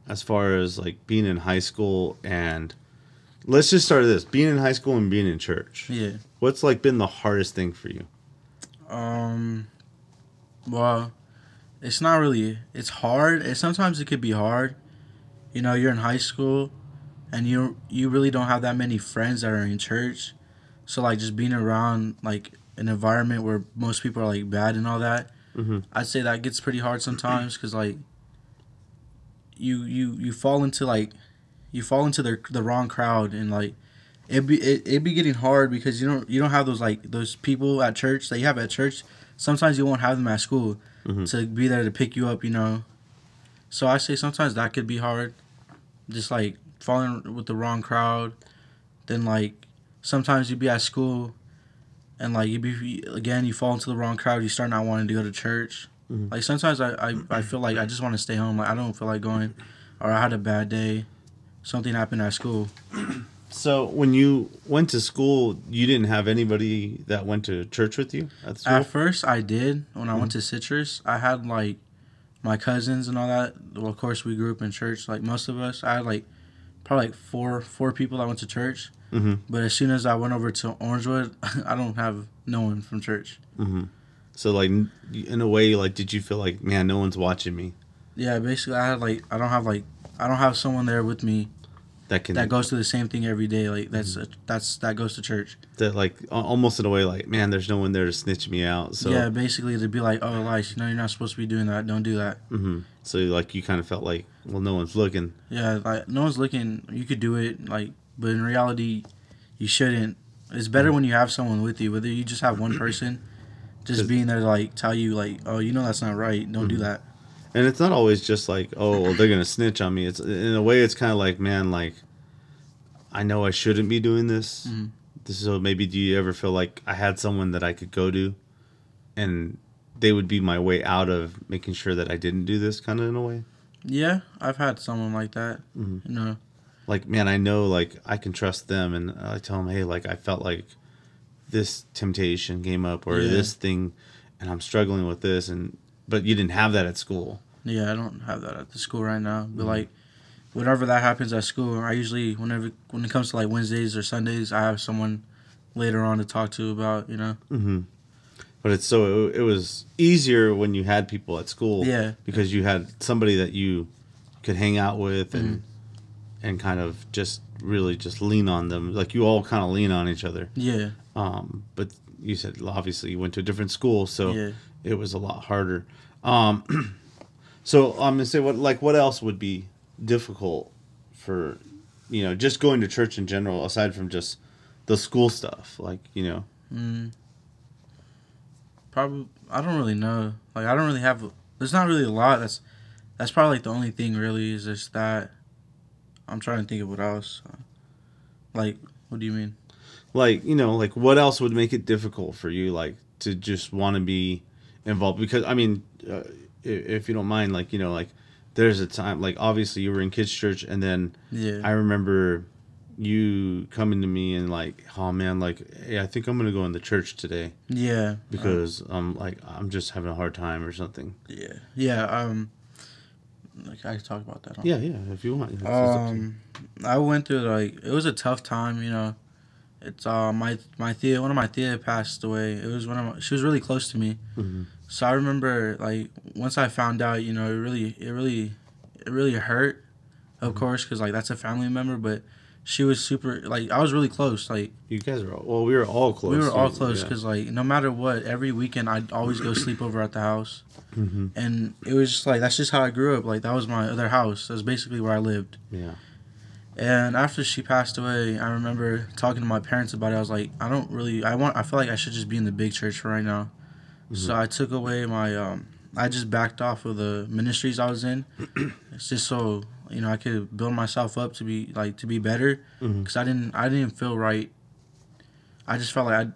as far as, like, being in high school and... Let's just start with this. Being in high school and being in church. Yeah. What's, like, been the hardest thing for you? Well, it's not really... It's hard. Sometimes it could be hard. You know, you're in high school, and you really don't have that many friends that are in church. So, like, just being around, like, an environment where most people are, like, bad and all that... Mm-hmm. I'd say that gets pretty hard sometimes because, like, you fall into the wrong crowd, and like it be getting hard because you don't have those people at church that you have at church. Sometimes you won't have them at school to be there to pick you up, you know. So I say sometimes that could be hard, just like falling with the wrong crowd. Then like sometimes you'd be at school. And, like, you fall into the wrong crowd. You start not wanting to go to church. Mm-hmm. Like, sometimes I feel like I just want to stay home. Like, I don't feel like going. Or I had a bad day. Something happened at school. So, when you went to school, you didn't have anybody that went to church with you at school? At first, I did. When I went to Citrus, I had, like, my cousins and all that. Well, of course, we grew up in church. Like, most of us, I had, like, probably, like, four people that went to church. Mm-hmm. But as soon as I went over to Orangewood, I don't have no one from church. Mm-hmm. So, like, in a way, like, did you feel like, man, no one's watching me? Yeah, basically, I had, like, I don't have someone there with me that goes to the same thing every day. Like, that goes to church. That, like, almost in a way, like, man, there's no one there to snitch me out. So yeah, basically, to be like, oh, Elias, no, you're not supposed to be doing that. Don't do that. Mm-hmm. So, like, you kind of felt like, well, no one's looking. Yeah, like, no one's looking. You could do it, like. But in reality, you shouldn't. It's better when you have someone with you, whether you just have one person just being there to, like, tell you, like, oh, you know that's not right. Don't do that. And it's not always just like, oh, well, they're going to snitch on me. It's in a way, it's kind of like, man, like, I know I shouldn't be doing this. Mm-hmm. So maybe do you ever feel like I had someone that I could go to and they would be my way out of making sure that I didn't do this kind of in a way? Yeah, I've had someone like that, you know. Like, man, I know, like, I can trust them, and I tell them, hey, like, I felt like this temptation came up or this thing, and I'm struggling with this, but you didn't have that at school. Yeah, I don't have that at the school right now. But, like, whenever that happens at school, I usually, when it comes to, like, Wednesdays or Sundays, I have someone later on to talk to about, you know. Mm-hmm. But it's so, it was easier when you had people at school. Yeah. Because you had somebody that you could hang out with and kind of just really just lean on them. Like, you all kind of lean on each other. Yeah. But you said, obviously, you went to a different school, so it was a lot harder. So I'm gonna say what else would be difficult for, you know, just going to church in general, aside from just the school stuff, like, you know. Probably, I don't really know. Like, I don't really have. There's not really a lot. That's probably like the only thing really is just that. I'm trying to think of what else. Like, what do you mean? Like, you know, like what else would make it difficult for you, like, to just want to be involved? Because I mean, if you don't mind, like, you know, like there's a time, like obviously you were in kids church, and then I remember you coming to me and like, oh man, like, hey, I think I'm gonna go in the church today. Yeah. Because I'm just having a hard time or something. Yeah. Yeah. Like, I can talk about that. Yeah, yeah, if you want. I went through, like, it was a tough time, you know. It's my Thea, one of my Thea passed away. It was she was really close to me. Mm-hmm. So I remember, like, once I found out, you know, it really hurt, of course, because like that's a family member. But she was super, like, I was really close. Like, you guys were all, well, we were all close. We were all close because like no matter what, every weekend I'd always go sleep over at the house. Mm-hmm. And it was just like, that's just how I grew up. Like, that was my other house. That was basically where I lived. Yeah. And after she passed away, I remember talking to my parents about it. I was like, I feel like I should just be in the big church for right now. Mm-hmm. So I took away my, I just backed off of the ministries I was in. It's just so, you know, I could build myself up to be, like, to be better. Mm-hmm. 'Cause I didn't feel right. I just felt like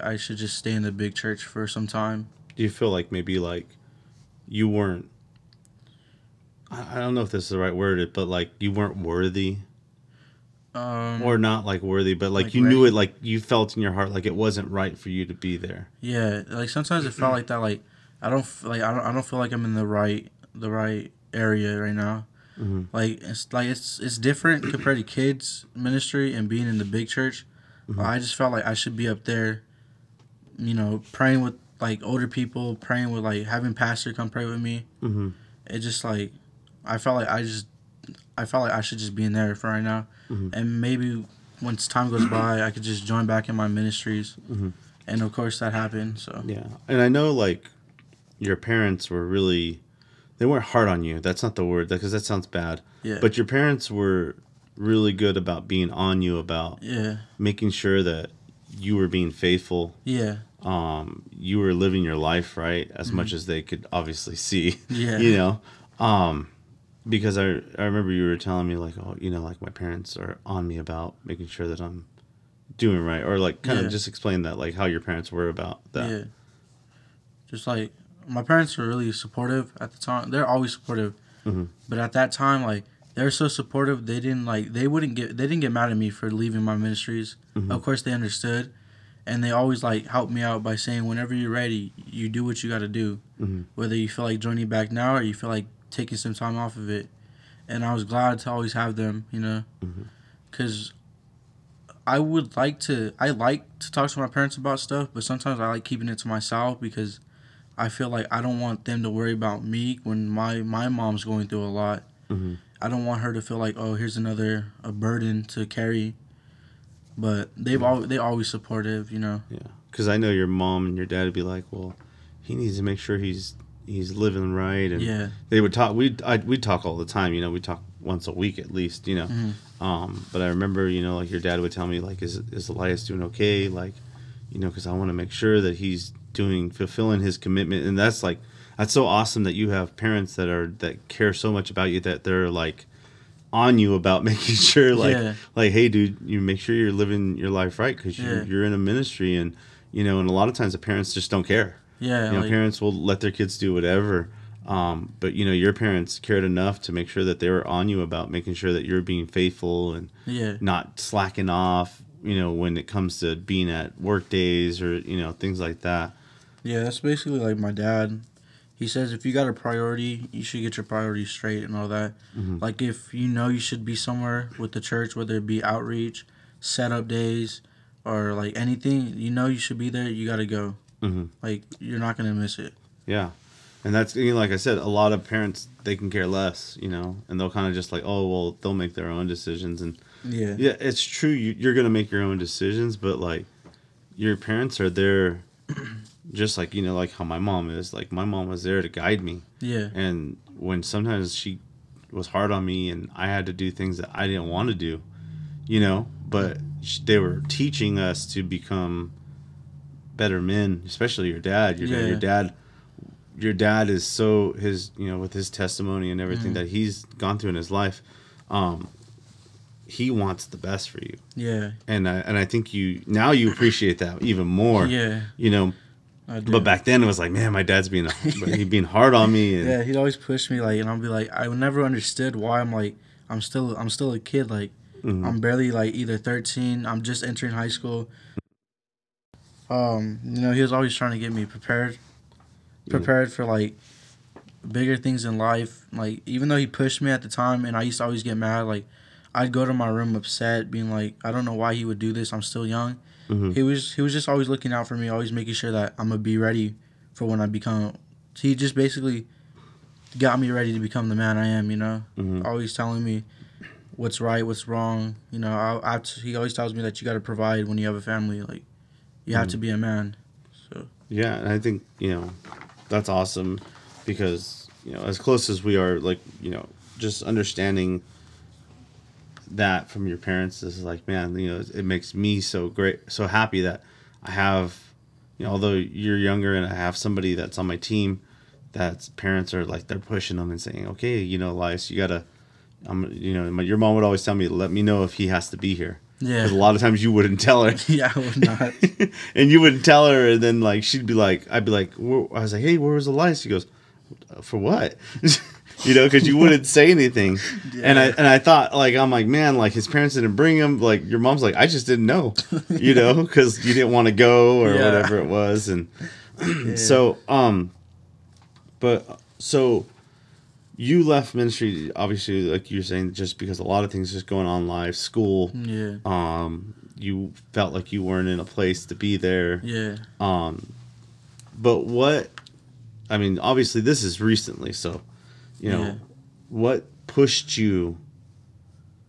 I should just stay in the big church for some time. Do you feel like maybe, like, you weren't, I don't know if this is the right word, but, like, you weren't worthy? Or not, like, worthy, but, like you knew it, like, you felt in your heart, like, it wasn't right for you to be there. Yeah, like, sometimes it felt like that, like, I don't feel like I'm in the right area right now. Mm-hmm. Like, it's different compared to kids' ministry and being in the big church. Mm-hmm. I just felt like I should be up there, you know, praying with, like, older people, praying with, like, having pastor come pray with me. Mm-hmm. It just, like, I felt like I should just be in there for right now. Mm-hmm. And maybe once time goes by, I could just join back in my ministries. Mm-hmm. And of course that happened. So yeah. And I know, like, your parents were really, they weren't hard on you. That's not the word, because that sounds bad. Yeah. But your parents were really good about being on you, about making sure that you were being faithful. Yeah. You were living your life right, as mm-hmm. much as they could obviously see. Yeah. You know. Because I remember you were telling me, like, oh, you know, like, my parents are on me about making sure that I'm doing right, or, like, kind of just explain that, like, how your parents were about that. Yeah. Just, like, my parents were really supportive at the time. They're always supportive. Mm-hmm. But at that time, like, they were so supportive, they didn't get mad at me for leaving my ministries. Mm-hmm. Of course they understood. And they always, like, helped me out by saying, whenever you're ready, you do what you got to do. Mm-hmm. Whether you feel like joining back now or you feel like taking some time off of it. And I was glad to always have them, you know, because I like to talk to my parents about stuff, but sometimes I like keeping it to myself because I feel like I don't want them to worry about me when my mom's going through a lot. Mm-hmm. I don't want her to feel like, oh, here's a burden to carry. But they're always supportive, you know. Yeah, because I know your mom and your dad would be like, well, he needs to make sure he's living right, and they would talk. We'd talk all the time, you know. We talk once a week at least, you know. Mm-hmm. But I remember, you know, like, your dad would tell me, like, is Elias doing okay? Like, you know, because I want to make sure that he's fulfilling his commitment. And that's, like, that's so awesome that you have parents that care so much about you, that they're, like, on you about making sure, like, like, hey, dude, you make sure you're living your life right, because you're in a ministry. And, you know, and a lot of times the parents just don't care. Yeah, you know, like, parents will let their kids do whatever. But, you know, your parents cared enough to make sure that they were on you about making sure that you're being faithful and not slacking off, you know, when it comes to being at work days or, you know, things like that. Yeah, that's basically, like, my dad. He says if you got a priority, you should get your priorities straight and all that. Mm-hmm. Like, if you know you should be somewhere with the church, whether it be outreach, setup days, or, like, anything, you know you should be there, you got to go. Mm-hmm. Like, you're not going to miss it. Yeah. And that's, you know, like I said, a lot of parents, they can care less, you know, and they'll kind of just, like, oh, well, they'll make their own decisions. And yeah, it's true. You're going to make your own decisions, but, like, your parents are there just like, you know, like how my mom is. Like, my mom was there to guide me. Yeah. And when sometimes she was hard on me and I had to do things that I didn't want to do, you know, but they were teaching us to become better men, especially your dad. Your dad is so, his, you know, with his testimony and everything that he's gone through in his life, he wants the best for you. Yeah. And I think now you appreciate that even more. Yeah. You know, but back then it was like, man, my dad's being hard on me. And yeah, he'd always push me, like, and I'd be like, I never understood why I'm like, I'm still a kid, like, I'm barely like either 13, I'm just entering high school. You know, he was always trying to get me prepared for like bigger things in life. Like, even though he pushed me at the time, and I used to always get mad, like I'd go to my room upset, being like, I don't know why he would do this, I'm still young. He was just always looking out for me, always making sure that I'm gonna be ready for when I become. He just basically got me ready to become the man I am, you know. Always telling me what's right, what's wrong, you know. He always tells me that you got to provide when you have a family, like you have to be a man. So yeah, and I think, you know, that's awesome, because, you know, as close as we are, like, you know, just understanding that from your parents is like, man, you know, it makes me so happy that I have, you know, although you're younger, and I have somebody that's on my team that's parents are like, they're pushing them and saying, okay, you know, Elias, you gotta, you know, your mom would always tell me, let me know if he has to be here. Yeah. Because a lot of times you wouldn't tell her. Yeah, I would not. And you wouldn't tell her, and then, like, she'd be like, I'd be like, I was like, hey, where was Elias? She goes, for what? You know, because you wouldn't say anything. Yeah. And I thought, like, I'm like, man, like, his parents didn't bring him. Like, your mom's like, I just didn't know, you know, because you didn't want to go or whatever it was. And yeah. So you left ministry, obviously, like you're saying, just because a lot of things just going on live, school. Yeah. You felt like you weren't in a place to be there. Yeah. But what, I mean, obviously this is recently, so, you know, what pushed you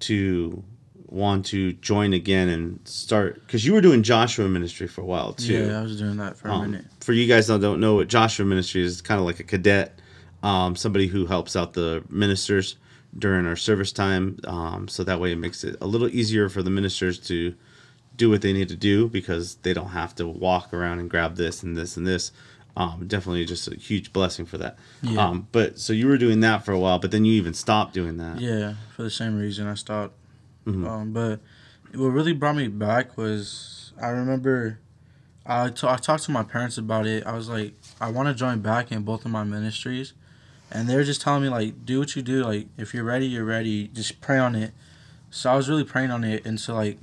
to want to join again and start? Because you were doing Joshua ministry for a while too. Yeah, I was doing that for a minute. For you guys that don't know what Joshua ministry is, it's kind of like a cadet. Somebody who helps out the ministers during our service time, so that way it makes it a little easier for the ministers to do what they need to do, because they don't have to walk around and grab this and this and this. Definitely just a huge blessing for that. Yeah. But so you were doing that for a while, but then you even stopped doing that. Yeah, for the same reason I stopped. But what really brought me back was, I remember I talked to my parents about it. I was like, I want to join back in both of my ministries. And they were just telling me, like, do what you do. Like, if you're ready, you're ready. Just pray on it. So I was really praying on it. And so, like,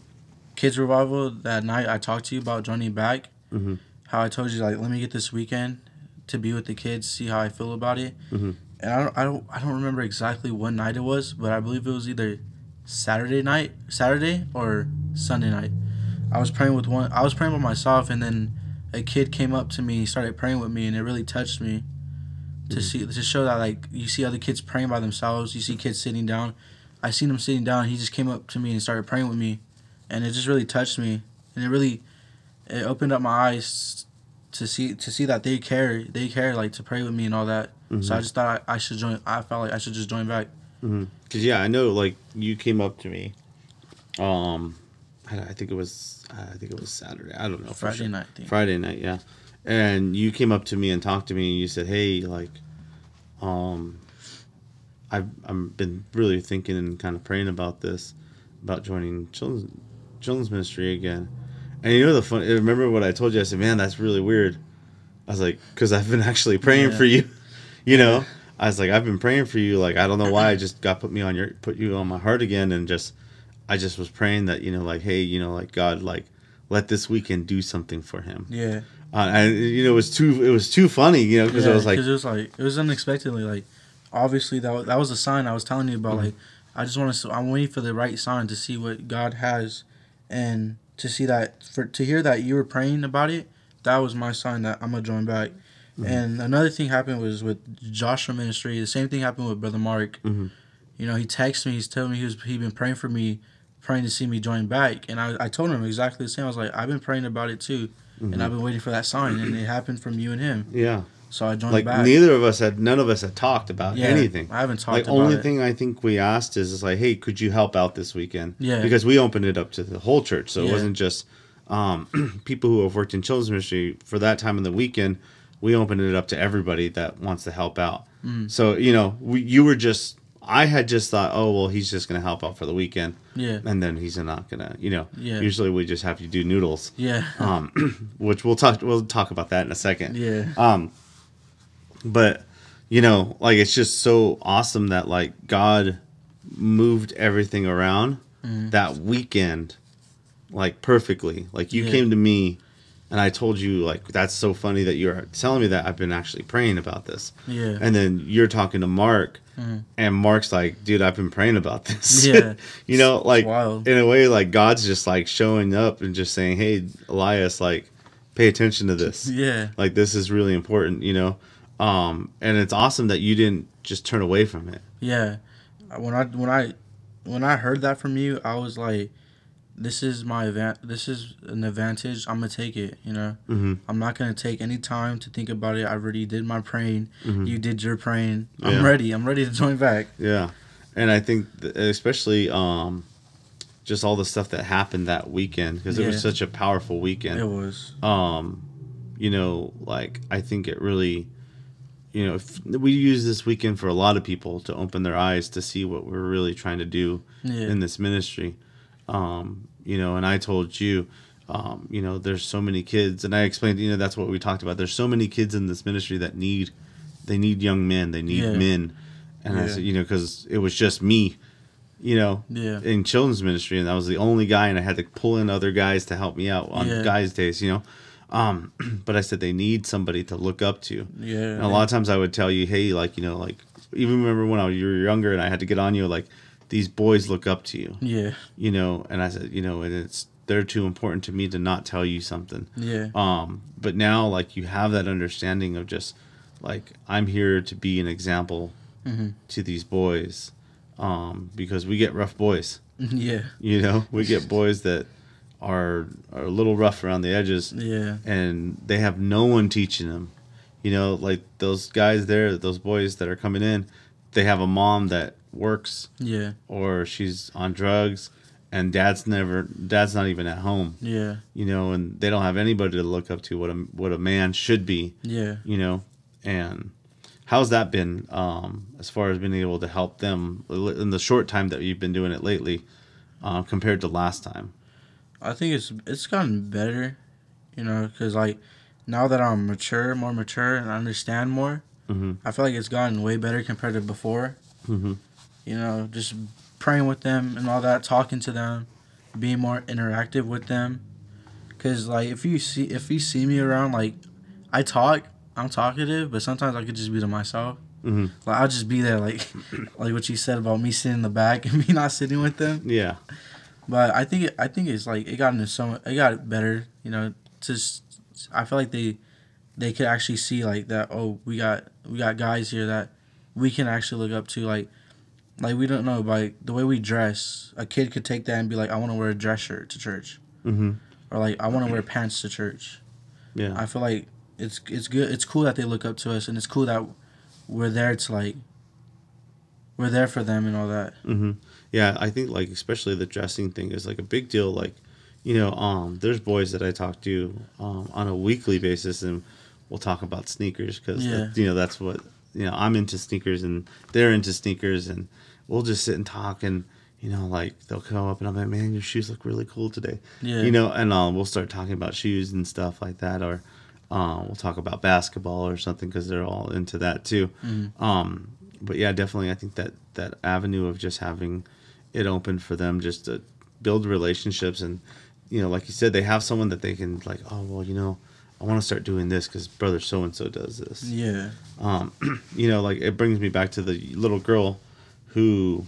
Kids Revival, that night I talked to you about joining back. How I told you, like, let me get this weekend to be with the kids, see how I feel about it. And I don't remember exactly what night it was, but I believe it was either Saturday or Sunday night. I was praying with myself, and then a kid came up to me, started praying with me, and it really touched me to show that, like, you see other kids praying by themselves, you see kids sitting down. I seen him sitting down, and he just came up to me and started praying with me, and it just really touched me, and it opened up my eyes to see that they care, like, to pray with me and all that. So I just thought I should join. I felt like I should just join back. 'Cause yeah, I know, like, you came up to me, I think it was Saturday. I don't know. Friday night. Friday night, yeah. And you came up to me and talked to me, and you said, "Hey, like, I've been really thinking and kind of praying about this, about joining children's ministry again." And you know remember what I told you? I said, "Man, that's really weird." I was like, "'Cause I've been actually praying for you, you know." I was like, "I've been praying for you. Like, I don't know why. I just God put you on my heart again, and just." I just was praying that, you know, like, hey, you know, like, God, like, let this weekend do something for him. Yeah. And, you know, it was too funny, you know, because I was like, it was unexpectedly, like, obviously that was a sign I was telling you about. Like, I'm waiting for the right sign to see what God has, and to see that, to hear that you were praying about it, that was my sign that I'm going to join back. And another thing happened was with Joshua Ministry. The same thing happened with Brother Mark. You know, he texted me, he's telling me he'd been praying for me, praying to see me join back. And I told him exactly the same. I was like, I've been praying about it too. Mm-hmm. And I've been waiting for that sign, and it happened from you and him. Yeah. So I joined back. None of us had talked about anything. I haven't talked about it. The only thing I think we asked is like, hey, could you help out this weekend? Yeah. Because we opened it up to the whole church. So it wasn't just people who have worked in children's ministry for that time of the weekend. We opened it up to everybody that wants to help out. Mm. So, you know, I had just thought, oh, well, he's just going to help out for the weekend. Yeah. And then he's not going to, you know. Yeah. Usually we just have you do noodles. Yeah. Which we'll talk about that in a second. Yeah. But, you know, like, it's just so awesome that, like, God moved everything around that weekend, like, perfectly. Like, you came to me, and I told you, like, that's so funny that you're telling me that. I've been actually praying about this. Yeah. And then you're talking to Mark, and Mark's like, dude, I've been praying about this. Yeah. You know, like, in a way, like, God's just, like, showing up and just saying, hey, Elias, like, pay attention to this. Yeah. Like, this is really important, you know. And it's awesome that you didn't just turn away from it. Yeah. When I heard that from you, I was like, this is an advantage. I'm going to take it, you know. Mm-hmm. I'm not going to take any time to think about it. I already did my praying. Mm-hmm. You did your praying. I'm ready to join back. Yeah. And I think especially just all the stuff that happened that weekend, because it was such a powerful weekend. It was. You know, like, I think it really... You know, we use this weekend for a lot of people to open their eyes to see what we're really trying to do in this ministry. You know, and I told you, you know, there's so many kids, and I explained, you know, that's what we talked about. There's so many kids in this ministry that they need young men, they need men. And I said, you know, because it was just me, you know, in children's ministry, and I was the only guy, and I had to pull in other guys to help me out on guys' days, you know. But I said they need somebody to look up to. Yeah. And a lot of times I would tell you, hey, like, you know, like, even remember when you were younger and I had to get on you, like, these boys look up to you. Yeah. You know, and I said, you know, and they're too important to me to not tell you something. Yeah. But now, like, you have that understanding of just, like, I'm here to be an example to these boys, because we get rough boys. Yeah. You know, we get boys that are a little rough around the edges, and they have no one teaching them, you know, like those boys that are coming in, they have a mom that works, or she's on drugs, and dad's not even at home, you know, and they don't have anybody to look up to what a man should be, you know. And how's that been, as far as being able to help them in the short time that you've been doing it lately, compared to last time? I think it's gotten better, you know, because, like, now that I'm more mature, and I understand more, I feel like it's gotten way better compared to before. Mm-hmm. You know, just praying with them and all that, talking to them, being more interactive with them. Because, like, if you see me around, like, I'm talkative, but sometimes I could just be to myself. Mm-hmm. Like, I'll just be there, like, like what you said about me sitting in the back and me not sitting with them. Yeah. But I think it's like it got better, you know. Just I feel like they could actually see, like, that. Oh, we got guys here that we can actually look up to. Like we don't know, like, the way we dress, a kid could take that and be like, I want to wear a dress shirt to church, or like I want to wear pants to church. Yeah, I feel like it's good. It's cool that they look up to us, and it's cool that we're there to, like, we're there for them and all that. Mm-hmm. Yeah, I think, like, especially the dressing thing is, like, a big deal. Like, you know, there's boys that I talk to on a weekly basis, and we'll talk about sneakers because, you know, that's what, you know, I'm into sneakers and they're into sneakers, and we'll just sit and talk, and, you know, like, they'll come up and I'm like, man, your shoes look really cool today. Yeah. You know, and we'll start talking about shoes and stuff like that, or we'll talk about basketball or something because they're all into that too. Mm-hmm. But, yeah, definitely I think that avenue of just having it open for them just to build relationships, and, you know, like you said, they have someone that they can, like, oh, well, you know, I want to start doing this because brother so-and-so does this. Yeah. You know, like, it brings me back to the little girl who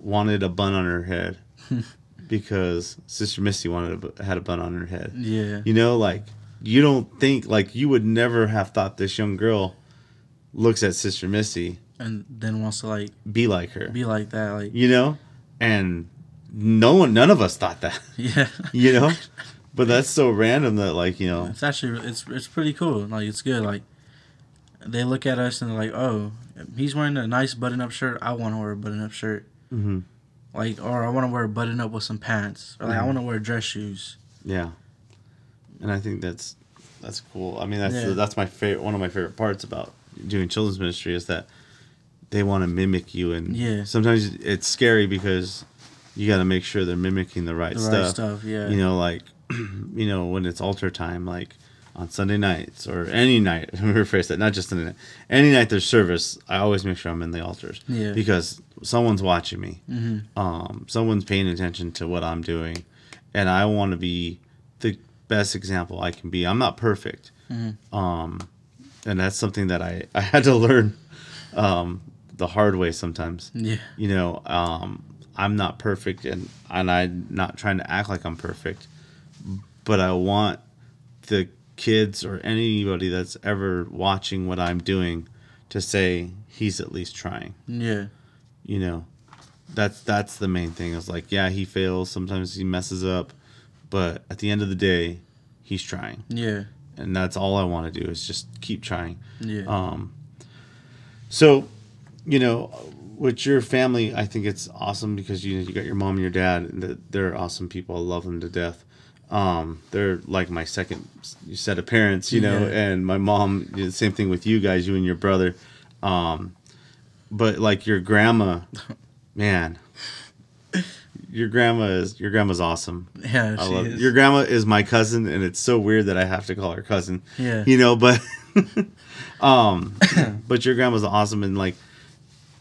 wanted a bun on her head because Sister Missy had a bun on her head. Yeah. You know, like, you don't think, like, you would never have thought this young girl looks at Sister Missy and then wants to, like, be like her. Be like that, like, you know? And none of us thought that. Yeah. You know? But that's so random that, like, you know. It's actually, it's pretty cool. Like, it's good. Like, they look at us and they're like, oh, he's wearing a nice button-up shirt. I want to wear a button-up shirt. Mm-hmm. Like, or I want to wear a button-up with some pants. Or, like, I want to wear dress shoes. Yeah. And I think that's cool. I mean, that's my favorite, one of my favorite parts about doing children's ministry is that they want to mimic you. And sometimes it's scary because you got to make sure they're mimicking the right stuff. Yeah. You know, like, you know, when it's altar time, like on Sunday nights or any night, rephrase that, not just Sunday night, any night there's service, I always make sure I'm in the altars because someone's watching me. Mm-hmm. Someone's paying attention to what I'm doing. And I want to be the best example I can be. I'm not perfect. Mm-hmm. And that's something that I had to learn the hard way sometimes. Yeah. You know, I'm not perfect and I'm not trying to act like I'm perfect. But I want the kids or anybody that's ever watching what I'm doing to say he's at least trying. Yeah. You know, that's the main thing. It's like, yeah, he fails. Sometimes he messes up. But at the end of the day, he's trying. Yeah. And that's all I want to do is just keep trying. Yeah. So, you know, with your family, I think it's awesome because you got your mom and your dad. And they're awesome people. I love them to death. They're like my second set of parents, you know, and my mom did the same thing with you guys, you and your brother. But like your grandma, man, your grandma's awesome. Yeah, I love it. Your grandma is my cousin, and it's so weird that I have to call her cousin. Yeah, you know, but but your grandma's awesome, and like,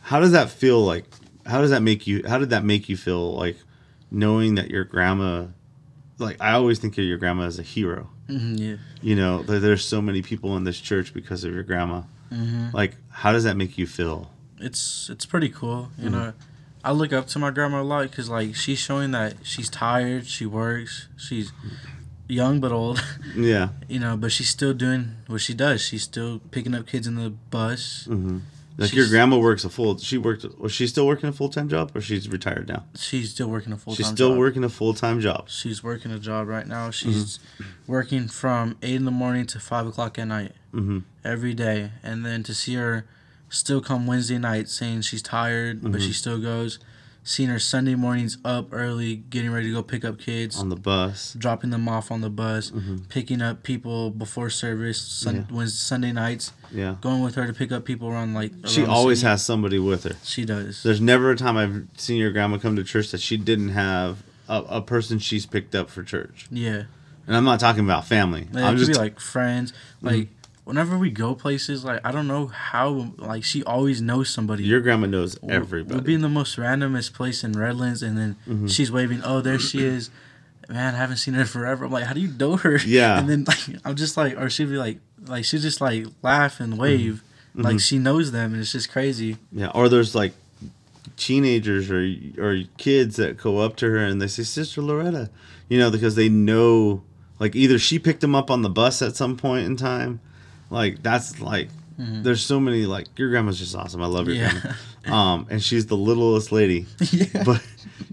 how does that feel? Like, how did that make you feel? Like, knowing that your grandma. Like, I always think of your grandma as a hero. Mm-hmm, yeah. You know, there's so many people in this church because of your grandma. Mm-hmm. Like, how does that make you feel? It's pretty cool. You mm-hmm. know, I look up to my grandma a lot because, like, she's showing that she's tired, she works, she's young but old. Yeah. You know, but she's still doing what she does. She's still picking up kids in the bus. Mm-hmm. Like, your grandma works was she still working a full-time job, or she's retired now? She's still working a full-time job. She's working a job right now. She's mm-hmm. working from 8 in the morning to 5 o'clock at night mm-hmm. every day. And then to see her still come Wednesday night saying she's tired, mm-hmm. but she still goes. Seeing her Sunday mornings up early, getting ready to go pick up kids. On the bus. Dropping them off on the bus. Mm-hmm. Picking up people before service, Sunday nights. Yeah. Going with her to pick up people around, like... She always has somebody with her. She does. There's never a time I've seen your grandma come to church that she didn't have a person she's picked up for church. Yeah. And I'm not talking about family. Like, I'm just... It could be, like, friends. Like... Mm-hmm. Whenever we go places, like, I don't know how, like, she always knows somebody. Your grandma knows everybody. We'll be in the most randomest place in Redlands, and then mm-hmm. she's waving, oh, there she is. Man, I haven't seen her forever. I'm like, how do you know her? Yeah. And then, like, I'm just like, or she'd be like, she'd just, like, laugh and wave. Mm-hmm. Like, she knows them, and it's just crazy. Yeah, or there's, like, teenagers or kids that go up to her, and they say, Sister Loretta. You know, because they know, like, either she picked them up on the bus at some point in time. Like, that's, like, mm-hmm. there's so many, like, your grandma's just awesome. I love your grandma. And she's the littlest lady. Yeah. But,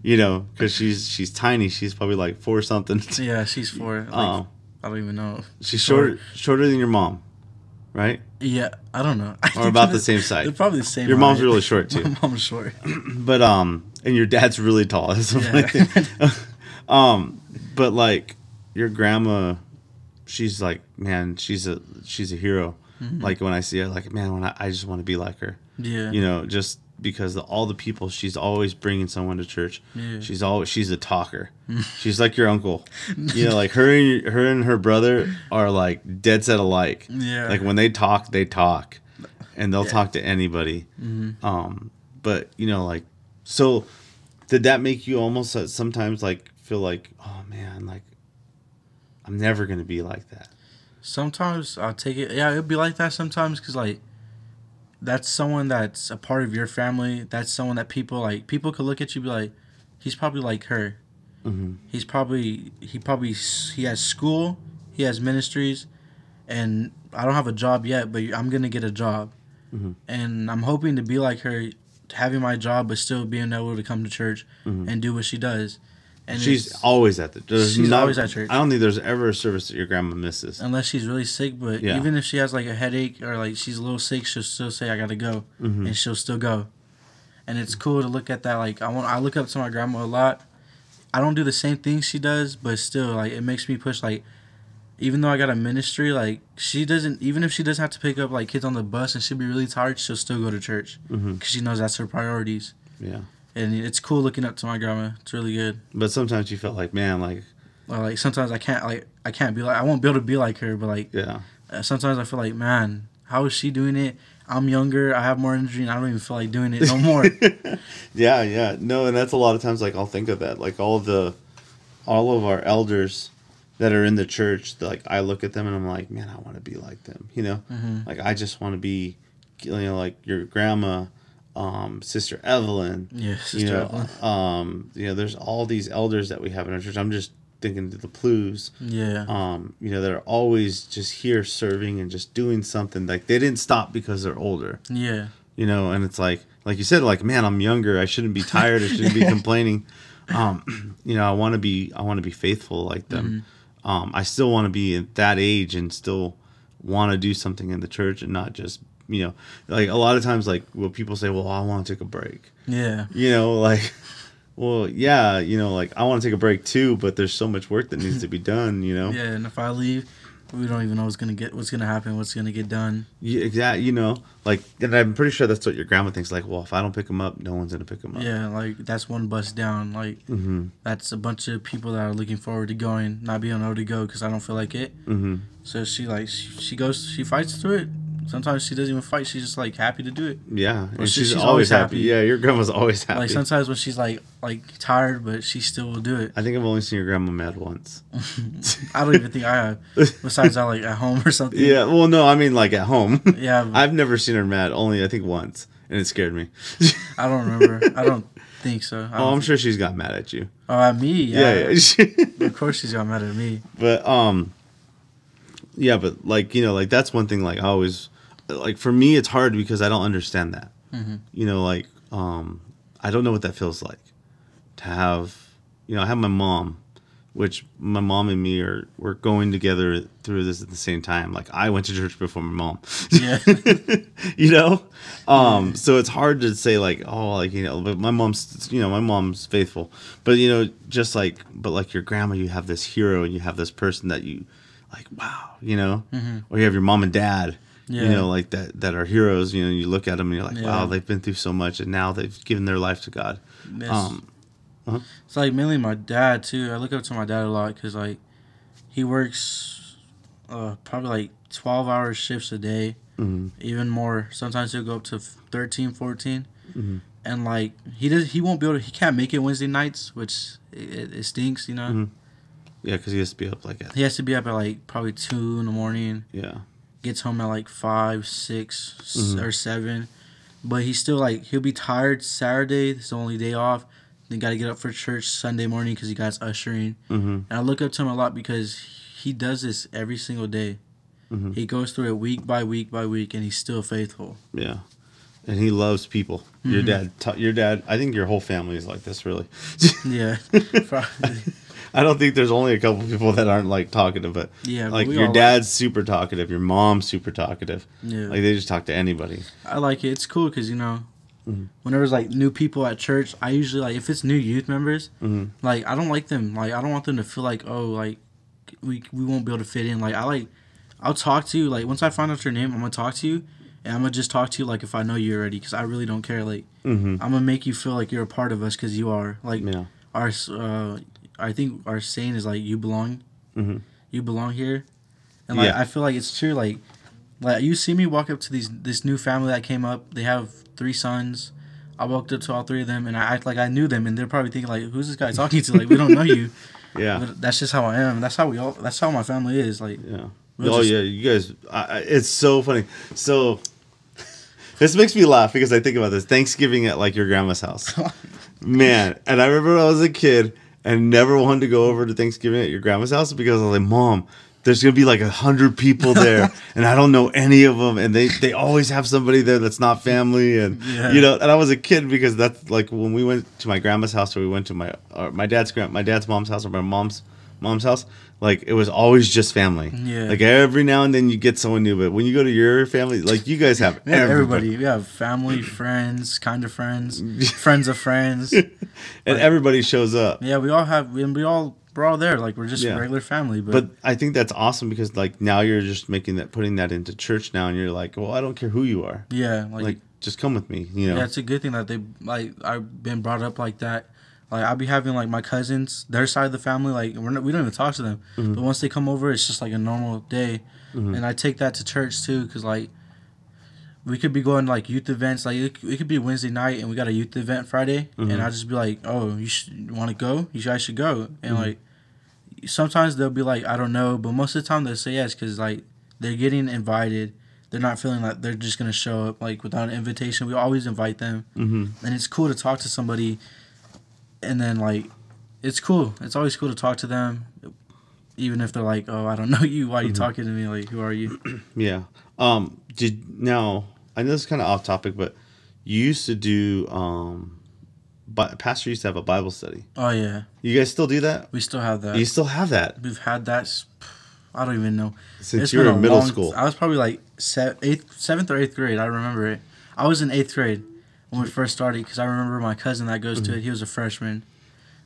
you know, because she's tiny. She's probably, like, 4 something. Yeah, she's 4. Like, I don't even know. She's shorter than your mom, right? Yeah, I don't know. Or about the same size. They're probably the same Your mom's height. Really short, too. My mom's short. But, and your dad's really tall. That's but, like, your grandma... She's like, man, she's a hero. Mm-hmm. Like, when I see her, like, man, I just want to be like her. Yeah. You know, just because all the people, she's always bringing someone to church. Yeah. She's a talker. She's like your uncle. You know, like, her and her brother are, like, dead set alike. Yeah. Like, when they talk, and they'll talk to anybody. Mm-hmm. But, you know, like, so did that make you almost sometimes, like, feel like, oh, man, like, I'm never going to be like that? Sometimes I'll take it. Yeah, it'll be like that sometimes because, like, that's someone that's a part of your family. That's someone that people could look at you and be like, he's probably like her. Mm-hmm. He has school, he has ministries, and I don't have a job yet, but I'm going to get a job. Mm-hmm. And I'm hoping to be like her, having my job, but still being able to come to church mm-hmm. and do what she does. And she's always at the church. She's always at church. I don't think there's ever a service that your grandma misses. Unless she's really sick, but yeah. Even if she has like a headache or like she's a little sick, she'll still say, I gotta go. Mm-hmm. And she'll still go. And it's cool to look at that. Like I look up to my grandma a lot. I don't do the same things she does, but still, like, it makes me push, like, even though I got a ministry, like, she doesn't, even if she doesn't have to pick up, like, kids on the bus and she'll be really tired, she'll still go to church. Mm-hmm. 'Cause she knows that's her priorities. Yeah. And it's cool looking up to my grandma. It's really good. But sometimes you feel like, man, like... Or, like, sometimes I can't be like... I won't be able to be like her, but, like... Yeah. Sometimes I feel like, man, how is she doing it? I'm younger. I have more energy, and I don't even feel like doing it no more. Yeah, yeah. No, and that's a lot of times, like, I'll think of that. Like, all of our elders that are in the church, like, I look at them, and I'm like, man, I want to be like them, you know? Mm-hmm. Like, I just want to be, you know, like, your grandma... Sister Evelyn. Yeah, Sister Evelyn. You know, there's all these elders that we have in our church. I'm just thinking to the Plues. Yeah. You know, they're always just here serving and just doing something. Like, they didn't stop because they're older. Yeah. You know, and it's like you said, like, man, I'm younger. I shouldn't be tired. I shouldn't be complaining. You know, I want to be faithful like them. Mm-hmm. I still want to be at that age and still want to do something in the church and not just, you know, like a lot of times, like, well, people say, well, I want to take a break. Yeah. You know, like, well, yeah, you know, like, I want to take a break too, but there's so much work that needs to be done, you know? Yeah. And if I leave, we don't even know what's going to happen, what's going to get done. Yeah, exactly. You know, like, and I'm pretty sure that's what your grandma thinks. Like, well, if I don't pick them up, no one's going to pick them up. Yeah. Like, that's one bus down. Like, mm-hmm. That's a bunch of people that are looking forward to going, not being able to go because I don't feel like it. Mm-hmm. So she fights through it. Sometimes she doesn't even fight. She's just, like, happy to do it. Yeah. And she's always happy. Yeah, your grandma's always happy. Like, sometimes when she's, like tired, but she still will do it. I think I've only seen your grandma mad once. I don't even think I have. Besides, I like, at home or something. Yeah. Well, no, I mean, like, at home. Yeah. I've never seen her mad. Only, I think, once. And it scared me. I don't remember. I don't think so. I'm sure she's got mad at you. Oh, at me? Yeah. Yeah. Of course she's got mad at me. But, yeah, but, like, you know, like, that's one thing, like, I always... Like, for me, it's hard because I don't understand that. Mm-hmm. You know, like, I don't know what that feels like to have, you know, I have my mom, which my mom and me we're going together through this at the same time. Like, I went to church before my mom. Yeah. You know? So it's hard to say, like, oh, like, you know, but my mom's faithful. But, you know, just like, but like your grandma, you have this hero and you have this person that you, like, wow, you know? Mm-hmm. Or you have your mom and dad. Yeah. You know, like that are heroes, you know, you look at them and you're like, yeah. Wow, they've been through so much and now they've given their life to God. Yes. Uh-huh. It's like mainly my dad too. I look up to my dad a lot because, like, he works probably like 12-hour shifts a day, mm-hmm. even more. Sometimes he'll go up to 13, 14. Mm-hmm. And, like, he won't be able to, he can't make it Wednesday nights, which it stinks, you know. Mm-hmm. Yeah, because he has to be up like that. He has to be up at like probably 2 in the morning. Yeah. Gets home at like 5, 6, mm-hmm. or 7, but he's still like he'll be tired. Saturday, it's the only day off. Then got to get up for church Sunday morning because he got ushering. Mm-hmm. And I look up to him a lot because he does this every single day. Mm-hmm. He goes through it week by week by week, and he's still faithful. Yeah, and he loves people. Mm-hmm. Your dad. I think your whole family is like this, really. Yeah, probably. I don't think there's only a couple people that aren't, like, talkative, but, yeah, like, your dad's super talkative, your mom's super talkative. Yeah. Like, they just talk to anybody. I like it. It's cool because, you know, mm-hmm. whenever there's, like, new people at church, I usually, like, if it's new youth members, mm-hmm. like, I don't like them. Like, I don't want them to feel like, oh, like, we won't be able to fit in. Like, I'll talk to you. Like, once I find out your name, I'm going to talk to you, and I'm going to just talk to you, like, if I know you already because I really don't care. Like, mm-hmm. I'm going to make you feel like you're a part of us because you are. Like, yeah. I think our saying is, like, you belong. Mm-hmm. You belong here. And, like, yeah. I feel like it's true. Like, you see me walk up to this new family that came up. They have 3 sons. I walked up to all 3 of them, and I act like I knew them. And they're probably thinking, like, who's this guy talking to? Like, we don't know you. Yeah. But that's just how I am. That's how my family is. Like, yeah. You guys, it's so funny. So, this makes me laugh because I think about this. Thanksgiving at, like, your grandma's house. Man. And I remember when I was a kid. And never wanted to go over to Thanksgiving at your grandma's house because I was like, Mom, there's going to be like 100 people there and I don't know any of them. And they always have somebody there that's not family. And, you know, and I was a kid because that's like when we went to my grandma's house or we went to my dad's mom's house or my mom's house, like it was always just family. Yeah. Like every now and then you get someone new, but when you go to your family, like you guys have everybody. We have family, friends, kind of friends, friends of friends, and everybody shows up. Yeah, we're all there. Like we're just regular family. But I think that's awesome because like now you're just putting that into church now, and you're like, well, I don't care who you are. Yeah, like just come with me. You know, yeah, it's a good thing that I've been brought up like that. Like, I'll be having, like, my cousins, their side of the family, like, we don't even talk to them. Mm-hmm. But once they come over, it's just, like, a normal day. Mm-hmm. And I take that to church, too, because, like, we could be going, like, youth events. Like, it could be Wednesday night, and we got a youth event Friday. Mm-hmm. And I'll just be like, oh, you want to go? You guys should go. And, mm-hmm. like, sometimes they'll be like, I don't know. But most of the time, they'll say yes because, like, they're getting invited. They're not feeling like they're just going to show up, like, without an invitation. We always invite them. Mm-hmm. And it's cool to talk to somebody. And then, like, it's cool. It's always cool to talk to them, even if they're like, oh, I don't know you. Why are you talking to me? Like, who are you? Yeah. Now, I know this is kind of off topic, but you used to do, Pastor used to have a Bible study. Oh, yeah. You guys still do that? We still have that. You still have that? We've had that, I don't even know. Since you were in middle school. I was probably like 7th or 8th grade. I remember it. I was in 8th grade. When we first started, because I remember my cousin that goes to it, he was a freshman.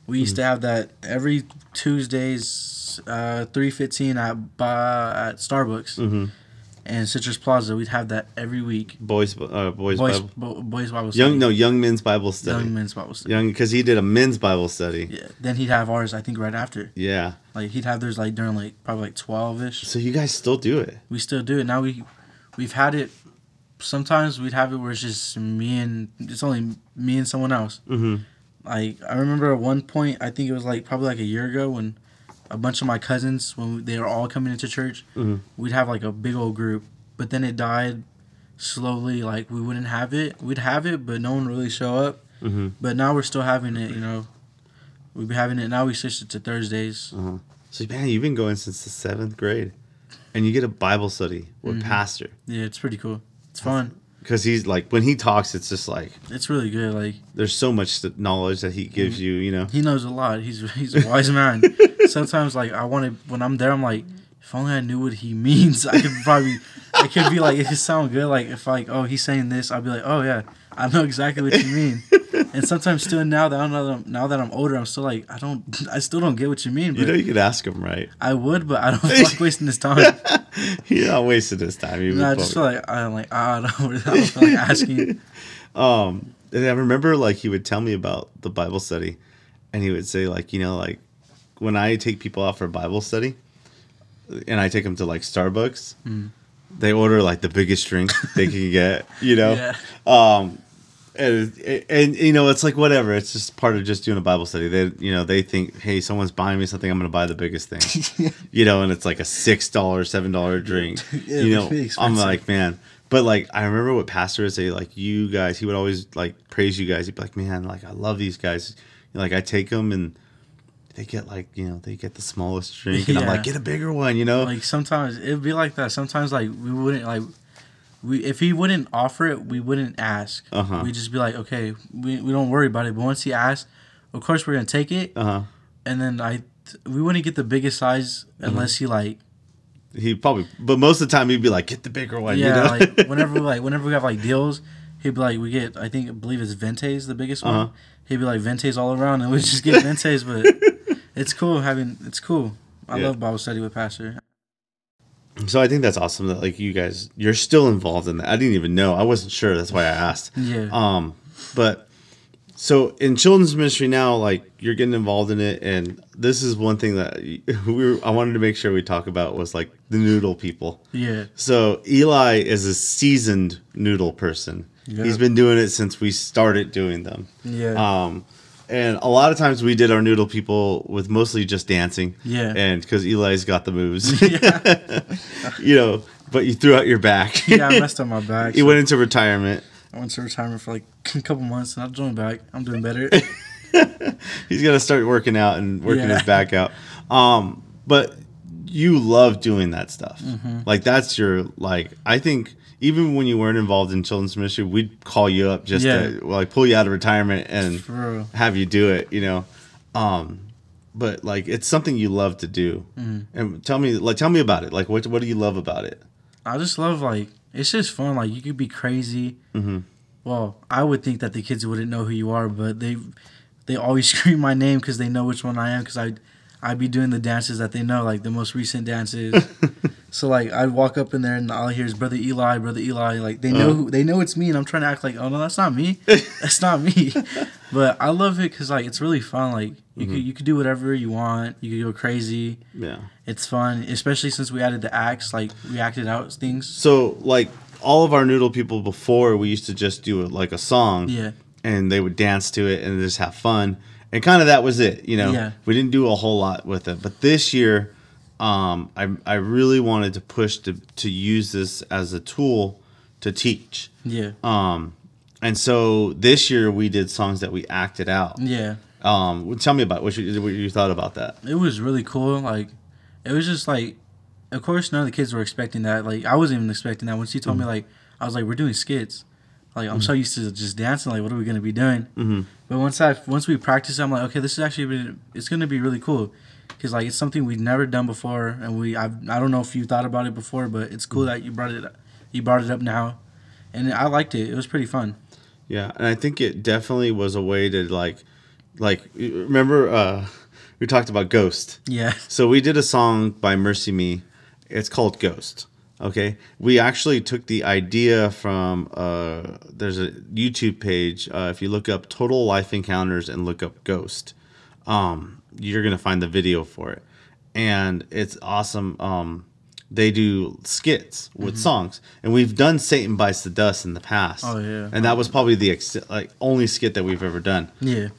We used to have that every Tuesdays, 3:15 at Starbucks and Citrus Plaza. We'd have that every week. Boys Bible study. Young men's Bible study. Young men's Bible study. Young, because he did a men's Bible study. Yeah. Then he'd have ours, I think, right after. Yeah. Like he'd have theirs like during like probably like 12-ish. So you guys still do it? We still do it now. We've had it. Sometimes we'd have it where it's just me and someone else. Mm-hmm. Like I remember at one point, I think it was like probably like a year ago when a bunch of my cousins, when they were all coming into church, we'd have like a big old group. But then it died slowly. Like we wouldn't have it. We'd have it, but no one really show up. Mm-hmm. But now we're still having it. You know, we've been having it now. We switched it to Thursdays. Uh-huh. So man, you've been going since the 7th grade, and you get a Bible study with Pastor. Yeah, it's pretty cool. It's fun. Because he's like, when he talks, it's just like... It's really good. Like there's so much knowledge that he gives you, you know? He knows a lot. He's a wise man. Sometimes, like, when I'm there, I'm like, if only I knew what he means, I could probably... It could be like, it could sound good. Like, if like, oh, he's saying this, I'll be like, oh, yeah, I know exactly what you mean. And sometimes still now that I'm older, I'm still like, I still don't get what you mean. But you know, you could ask him, right? I would, but I don't feel like wasting his time. You're not wasting his time. No, I just feel like, I don't feel like asking. And I remember, like, he would tell me about the Bible study. And he would say, like, you know, like, when I take people out for Bible study and I take them to, like, Starbucks, they order, like, the biggest drink they can get, you know? Yeah. And you know, it's like whatever. It's just part of just doing a Bible study. They think, hey, someone's buying me something, I'm gonna buy the biggest thing. You know, and it's like a $6, $7 drink. Yeah, you know, I'm like, man. But like, I remember what Pastor would say. Like, you guys, he would always like praise you guys. He'd be like, man, like I love these guys. And, like I take them and they get like, you know, they get the smallest drink, and I'm like, get a bigger one. You know, like sometimes it'd be like that. Sometimes like we wouldn't like. If he wouldn't offer it, we wouldn't ask. Uh-huh. We'd just be like, okay, we don't worry about it. But once he asked, of course we're going to take it. Uh-huh. And then we wouldn't get the biggest size unless he like... But most of the time he'd be like, get the bigger one. Yeah, you know? Like whenever we have like deals, he'd be like, we get, I believe it's Vente's, the biggest one. He'd be like, Vente's all around, and we just get Vente's. But it's cool. I love Bible study with Pastor. So I think that's awesome that like you guys, you're still involved in that. I didn't even know. I wasn't sure. That's why I asked. Yeah. But so in children's ministry now, like you're getting involved in it, and this is one thing that I wanted to make sure we talk about was like the noodle people. Yeah. So Eli is a seasoned noodle person. Yeah. He's been doing it since we started doing them. Yeah. And a lot of times we did our noodle people with mostly just dancing. Yeah. And because Eli's got the moves. Yeah. You know, but you threw out your back. Yeah, I messed up my back. You went into retirement. I went to retirement for like a couple months, and I joined back. I'm doing better. He's going to start working out and working his back out. But you love doing that stuff. Mm-hmm. Like that's your, like, I think even when you weren't involved in children's ministry, we'd call you up just to like pull you out of retirement and have you do it, you know? But like, it's something you love to do. Mm-hmm. And tell me about it. Like, what do you love about it? I just love, like, it's just fun. Like, you could be crazy. Mm-hmm. Well, I would think that the kids wouldn't know who you are, but they always scream my name because they know which one I am, because I'd be doing the dances that they know, like the most recent dances. So, like, I'd walk up in there and all I hear is Brother Eli. Like, they know it's me, and I'm trying to act like, oh, no, that's not me. But I love it because, like, it's really fun. Like, you could do whatever you want. You could go crazy. Yeah. It's fun, especially since we added the acts, like, we acted out things. So, like, all of our noodle people before, we used to just do, like, a song. Yeah. And they would dance to it and just have fun. And kind of that was it, you know. Yeah. We didn't do a whole lot with it. But this year, I really wanted to push to use this as a tool to teach. Yeah. And so this year we did songs that we acted out. Yeah. Tell me about what you thought about that. It was really cool. Like, it was just like, of course, none of the kids were expecting that. Like, I wasn't even expecting that. When she told me, like, I was like, we're doing skits. Like, I'm so used to just dancing. Like, what are we going to be doing? Mm-hmm. But once we practice, I'm like, okay, this is actually it's going to be really cool, because, like, it's something we've never done before, and I don't know if you thought about it before, but it's cool that you brought it up now, and I liked it. It was pretty fun. Yeah, and I think it definitely was a way to like remember we talked about Ghost. Yeah. So we did a song by Mercy Me. It's called Ghost. Okay, we actually took the idea from there's a YouTube page. If you look up Total Life Encounters and look up Ghost, you're gonna find the video for it, and it's awesome. They do skits with songs, and we've done Satan Bites the Dust in the past. Oh yeah, and that was probably the only skit that we've ever done. Yeah.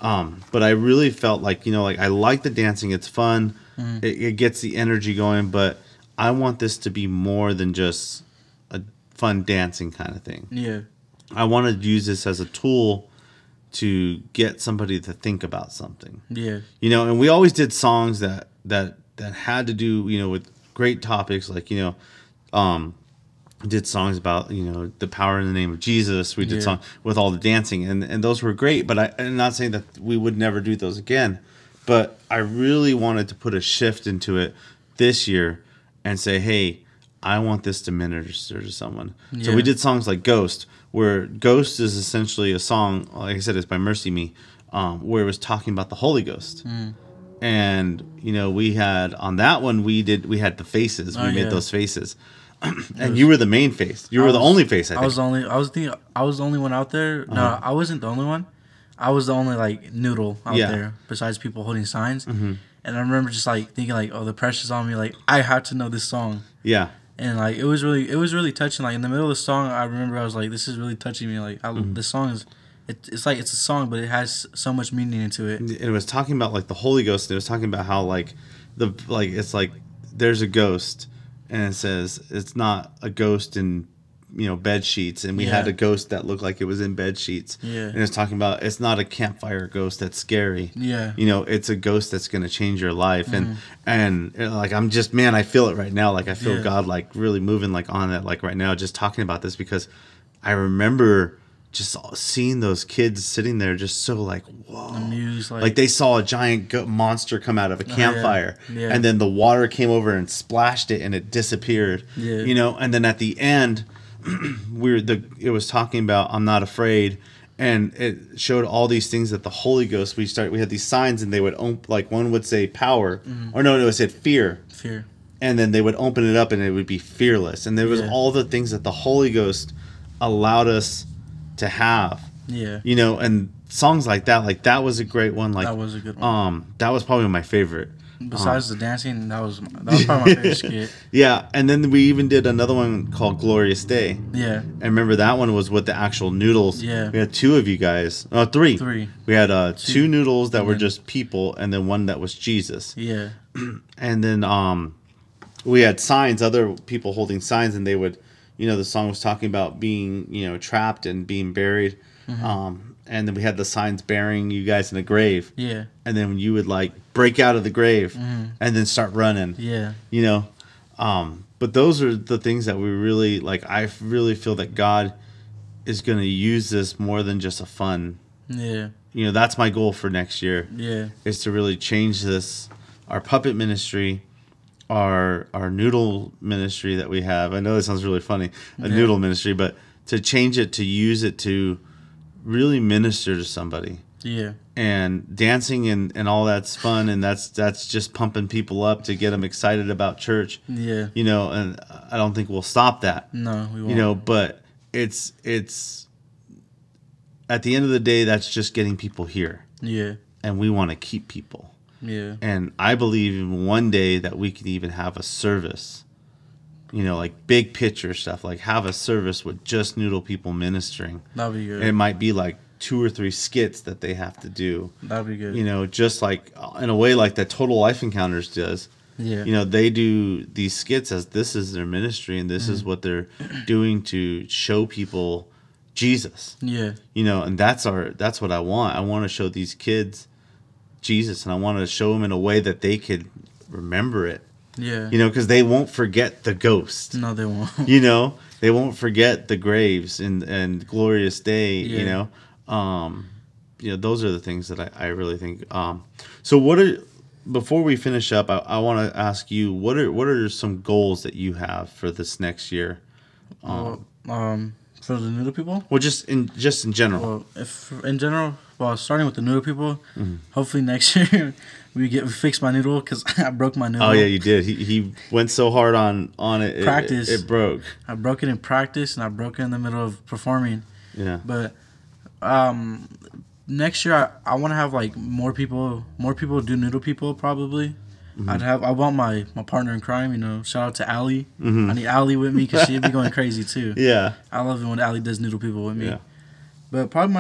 But I really felt like, you know, like, I like the dancing. It's fun. Mm-hmm. It gets the energy going, but I want this to be more than just a fun dancing kind of thing. Yeah. I want to use this as a tool to get somebody to think about something. Yeah. You know, and we always did songs that had to do, you know, with great topics, like, you know, did songs about, you know, the power in the name of Jesus. We did songs with all the dancing, and those were great, but I'm not saying that we would never do those again, but I really wanted to put a shift into it this year and say, hey, I want this to minister to someone. Yeah. So we did songs like Ghost, where Ghost is essentially a song, like I said, it's by Mercy Me, where it was talking about the Holy Ghost. Mm. And, you know, we had, on that one, we had the faces. We made those faces. And you were the main face. You were the only face, I think. I was the only one out there. No, I wasn't the only one. I was the only, like, noodle out there, besides people holding signs. Mm-hmm. And I remember just, like, thinking, like, oh, the pressure's on me. Like, I had to know this song. Yeah. And, like, it was really touching. Like, in the middle of the song, I remember I was like, this is really touching me. Like, this song is, it's like, it's a song, but it has so much meaning into it. And it was talking about, like, the Holy Ghost. And it was talking about how, like, it's like, there's a ghost. And it says, it's not a ghost in, you know, bed sheets. And we had a ghost that looked like it was in bed sheets. Yeah. And it's talking about, it's not a campfire ghost that's scary. Yeah. You know, it's a ghost that's going to change your life. And like, I'm just, man, I feel it right now. Like, I feel God, like, really moving, like, on it, like, right now, just talking about this, because I remember just seeing those kids sitting there just so, like, whoa. Amused, like they saw a giant monster come out of a campfire. Yeah. And then the water came over and splashed it, and it disappeared. Yeah. You know, and then at the end, it was talking about I'm not afraid, and it showed all these things that the Holy Ghost. We had these signs, and they would like, one would say power, or no, it said fear, and then they would open it up, and it would be fearless. And there was all the things that the Holy Ghost allowed us to have. Yeah, you know, and songs like that was a great one. Like, that was a good one. That was probably my favorite. Besides the dancing, that was probably my favorite skit. Yeah, and then we even did another one called Glorious Day. Yeah. And remember, that one was with the actual noodles. Yeah. We had two of you guys. Three. We had two noodles that were just people, and then one that was Jesus. Yeah. And then we had signs, other people holding signs, and they would, you know, the song was talking about being, you know, trapped and being buried. and then we had the signs burying you guys in the grave. Yeah. And then you would like break out of the grave and then start running. Yeah. You know, but those are the things that we really like. I really feel that God is going to use this more than just a fun. Yeah. You know, that's my goal for next year. Yeah. Is to really change this, our puppet ministry, our noodle ministry that we have. I know that sounds really funny, a noodle ministry, but to change it, to use it to really minister to somebody. Yeah. And dancing and all that's fun, and that's just pumping people up to get them excited about church. Yeah. You know, and I don't think we'll stop that. No, we won't. You know, but it's at the end of the day, that's just getting people here. Yeah. And we want to keep people. Yeah. And I believe in one day that we could even have a service, you know, like big picture stuff, like have a service with just noodle people ministering. That'd be good. And it might be like 2 or 3 skits that they have to do. That'd be good. You know, just like in a way like that Total Life Encounters does. Yeah. You know, they do these skits as this is their ministry and this is what they're doing to show people Jesus. Yeah. You know, and that's what I want. I want to show these kids Jesus, and I want to show them in a way that they could remember it. Yeah. You know, because they won't forget the ghost. No, they won't. You know, they won't forget the graves and glorious day. Yeah. You know, you know, those are the things that I really think. So what are, before we finish up, I want to ask you, what are some goals that you have for this next year? For the noodle people? Well, just in general. Well, starting with the noodle people, hopefully next year we fix my noodle, because I broke my noodle. Oh yeah, you did. He went so hard on it. Practice. It broke. I broke it in practice, and I broke it in the middle of performing. Yeah. But next year I want to have like more people do noodle people probably. I want my partner in crime, you know, shout out to Allie. I need Allie with me, because she'd be going crazy too. Yeah. I love it when Allie does noodle people with me. Yeah. But probably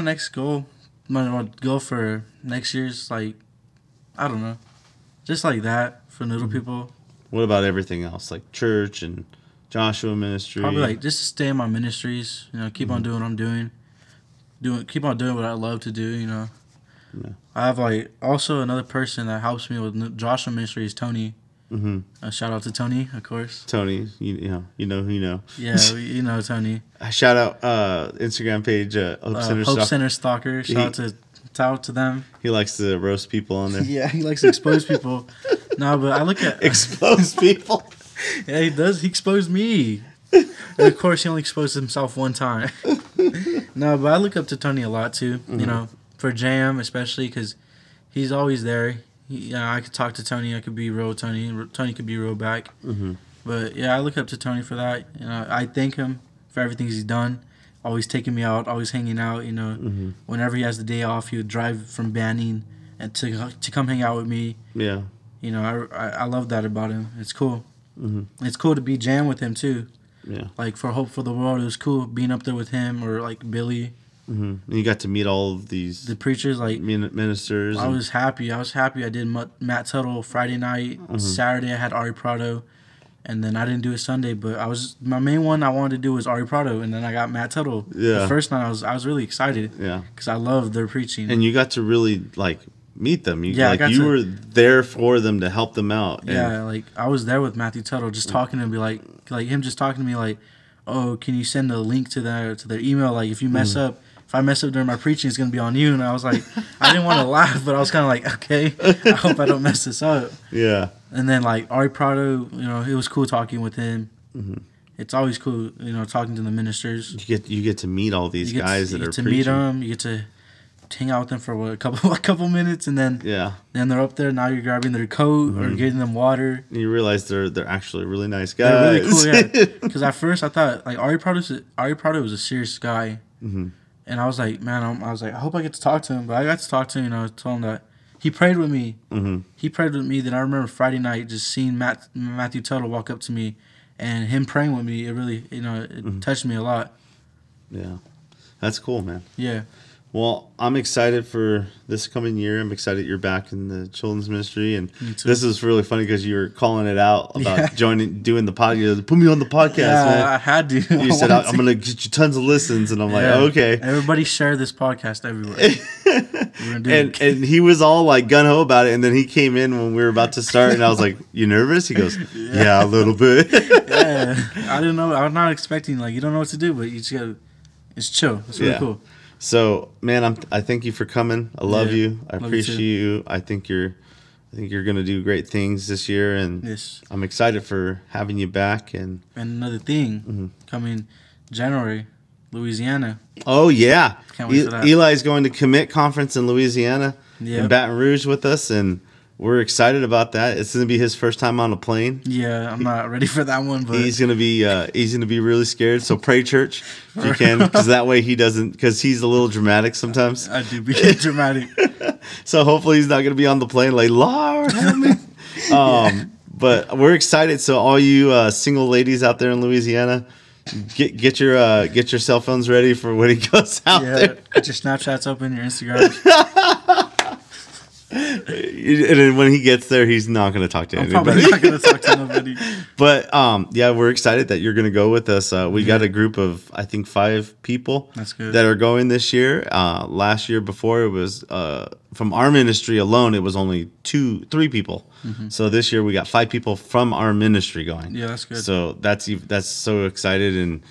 my goal for next year's like, I don't know, just like that for noodle people. What about everything else, like church and Joshua ministry? Probably like just stay in my ministries, you know, keep on doing what I'm doing, keep on doing what I love to do, you know. Yeah. I have like also another person that helps me with Joshua ministry is Tony. Shout out to Tony, of course. Tony, you know who you know. Yeah, you know Tony. Shout out Instagram page Hope Center Stalker. Shout out to them. He likes to roast people on there. Yeah, he likes to expose people. No, but I look at expose people. Yeah, he does. He exposed me. And of course, he only exposed himself one time. No, but I look up to Tony a lot too. You know. For jam, especially, because he's always there. I could talk to Tony. I could be real Tony. Tony could be real back. But, yeah, I look up to Tony for that. You know, I thank him for everything he's done, always taking me out, always hanging out. You know, whenever he has the day off, he would drive from Banning and to come hang out with me. Yeah. You know, I love that about him. It's cool. It's cool to be jam with him, too. Yeah. Like, for Hope for the World, it was cool being up there with him or, like, Billy. And you got to meet all of the preachers, like ministers. I was happy. I did Matt Tuttle Friday night. Saturday I had Ari Prado, and then I didn't do it Sunday. But my main one I wanted to do was Ari Prado, and then I got Matt Tuttle. Yeah. The first night I was really excited. Yeah. Because I loved their preaching. And you got to really like meet them. You were there for them to help them out. Yeah. Like I was there with Matthew Tuttle, just talking to him, like him just talking to me, like, oh, can you send a link to their email? Like if you mess up. If I mess up during my preaching, it's going to be on you. And I was like, I didn't want to laugh, but I was kind of like, okay, I hope I don't mess this up. Yeah. And then, like, Ari Prado, you know, it was cool talking with him. It's always cool, you know, talking to the ministers. You get to meet all these guys that are preaching. You get to meet them. You get to hang out with them for a couple minutes, and then they're up there. Now you're grabbing their coat or getting them water. And you realize they're actually really nice guys. They're really cool, yeah. Because at first I thought, like, Ari Prado was a serious guy. And I was like, man, I hope I get to talk to him. But I got to talk to him, and I told him that he prayed with me. He prayed with me. Then I remember Friday night just seeing Matthew Tuttle walk up to me, and him praying with me, it really, you know, it touched me a lot. Yeah. That's cool, man. Yeah. Well, I'm excited for this coming year. I'm excited you're back in the children's ministry, and this is really funny because you were calling it out about joining, doing the podcast. Put me on the podcast, man. I had to. You said I'm going to get you tons of listens, and I'm like, okay. Everybody share this podcast everywhere. We're doing it. And he was all like gung ho about it, and then he came in when we were about to start, and I was like, "You nervous?" He goes, "Yeah, a little bit." I didn't know. I was not expecting, like, you don't know what to do, but you just gotta. It's chill. It's really cool. So, man, I thank you for coming. I love you. I love appreciate you. I think you're gonna do great things this year, and I'm excited for having you back. And another thing, coming January, Louisiana. Oh yeah, can't wait for that. Eli's going to Commit Conference in Louisiana, in Baton Rouge with us, and we're excited about that. It's gonna be his first time on a plane. Yeah, I'm not ready for that one, but he's gonna be really scared. So pray, church, if you can, because that way he doesn't. Because he's a little dramatic sometimes. I do be dramatic. So hopefully he's not gonna be on the plane like, Lord, help me. But we're excited. So all you single ladies out there in Louisiana, get your cell phones ready for when he goes out there. Get your Snapchats open, your Instagram. And then when he gets there, he's not going to talk to anybody. I'm probably not going to talk to nobody. But yeah, we're excited that you're going to go with us. We got a group of, I think, 5 people that are going this year. Last year before, it was from our ministry alone, it was only 2-3 people. So this year we got 5 people from our ministry going. Yeah, that's good. So that's so excited, and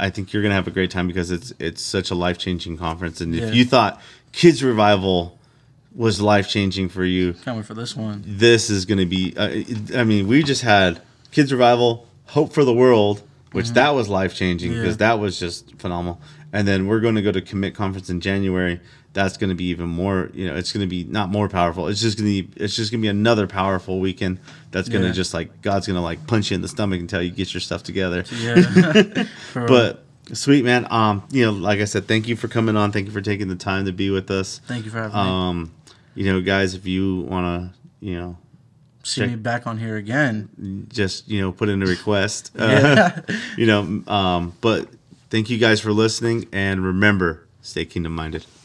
I think you're gonna have a great time because it's such a life-changing conference. And if you thought Kids Revival was life-changing for you, can't wait for this one. This is going to be, I mean, we just had Kids Revival, Hope for the World, which that was life-changing because that was just phenomenal. And then we're going to go to Commit Conference in January. That's going to be even more, it's going to be not more powerful. It's just going to be another powerful weekend. That's going to just like, God's going to like punch you in the stomach until you get your stuff together. But sweet, man. Like I said, thank you for coming on. Thank you for taking the time to be with us. Thank you for having me. Guys, if you want to, see me back on here again, just, put in a request. But thank you guys for listening, and remember, stay kingdom minded.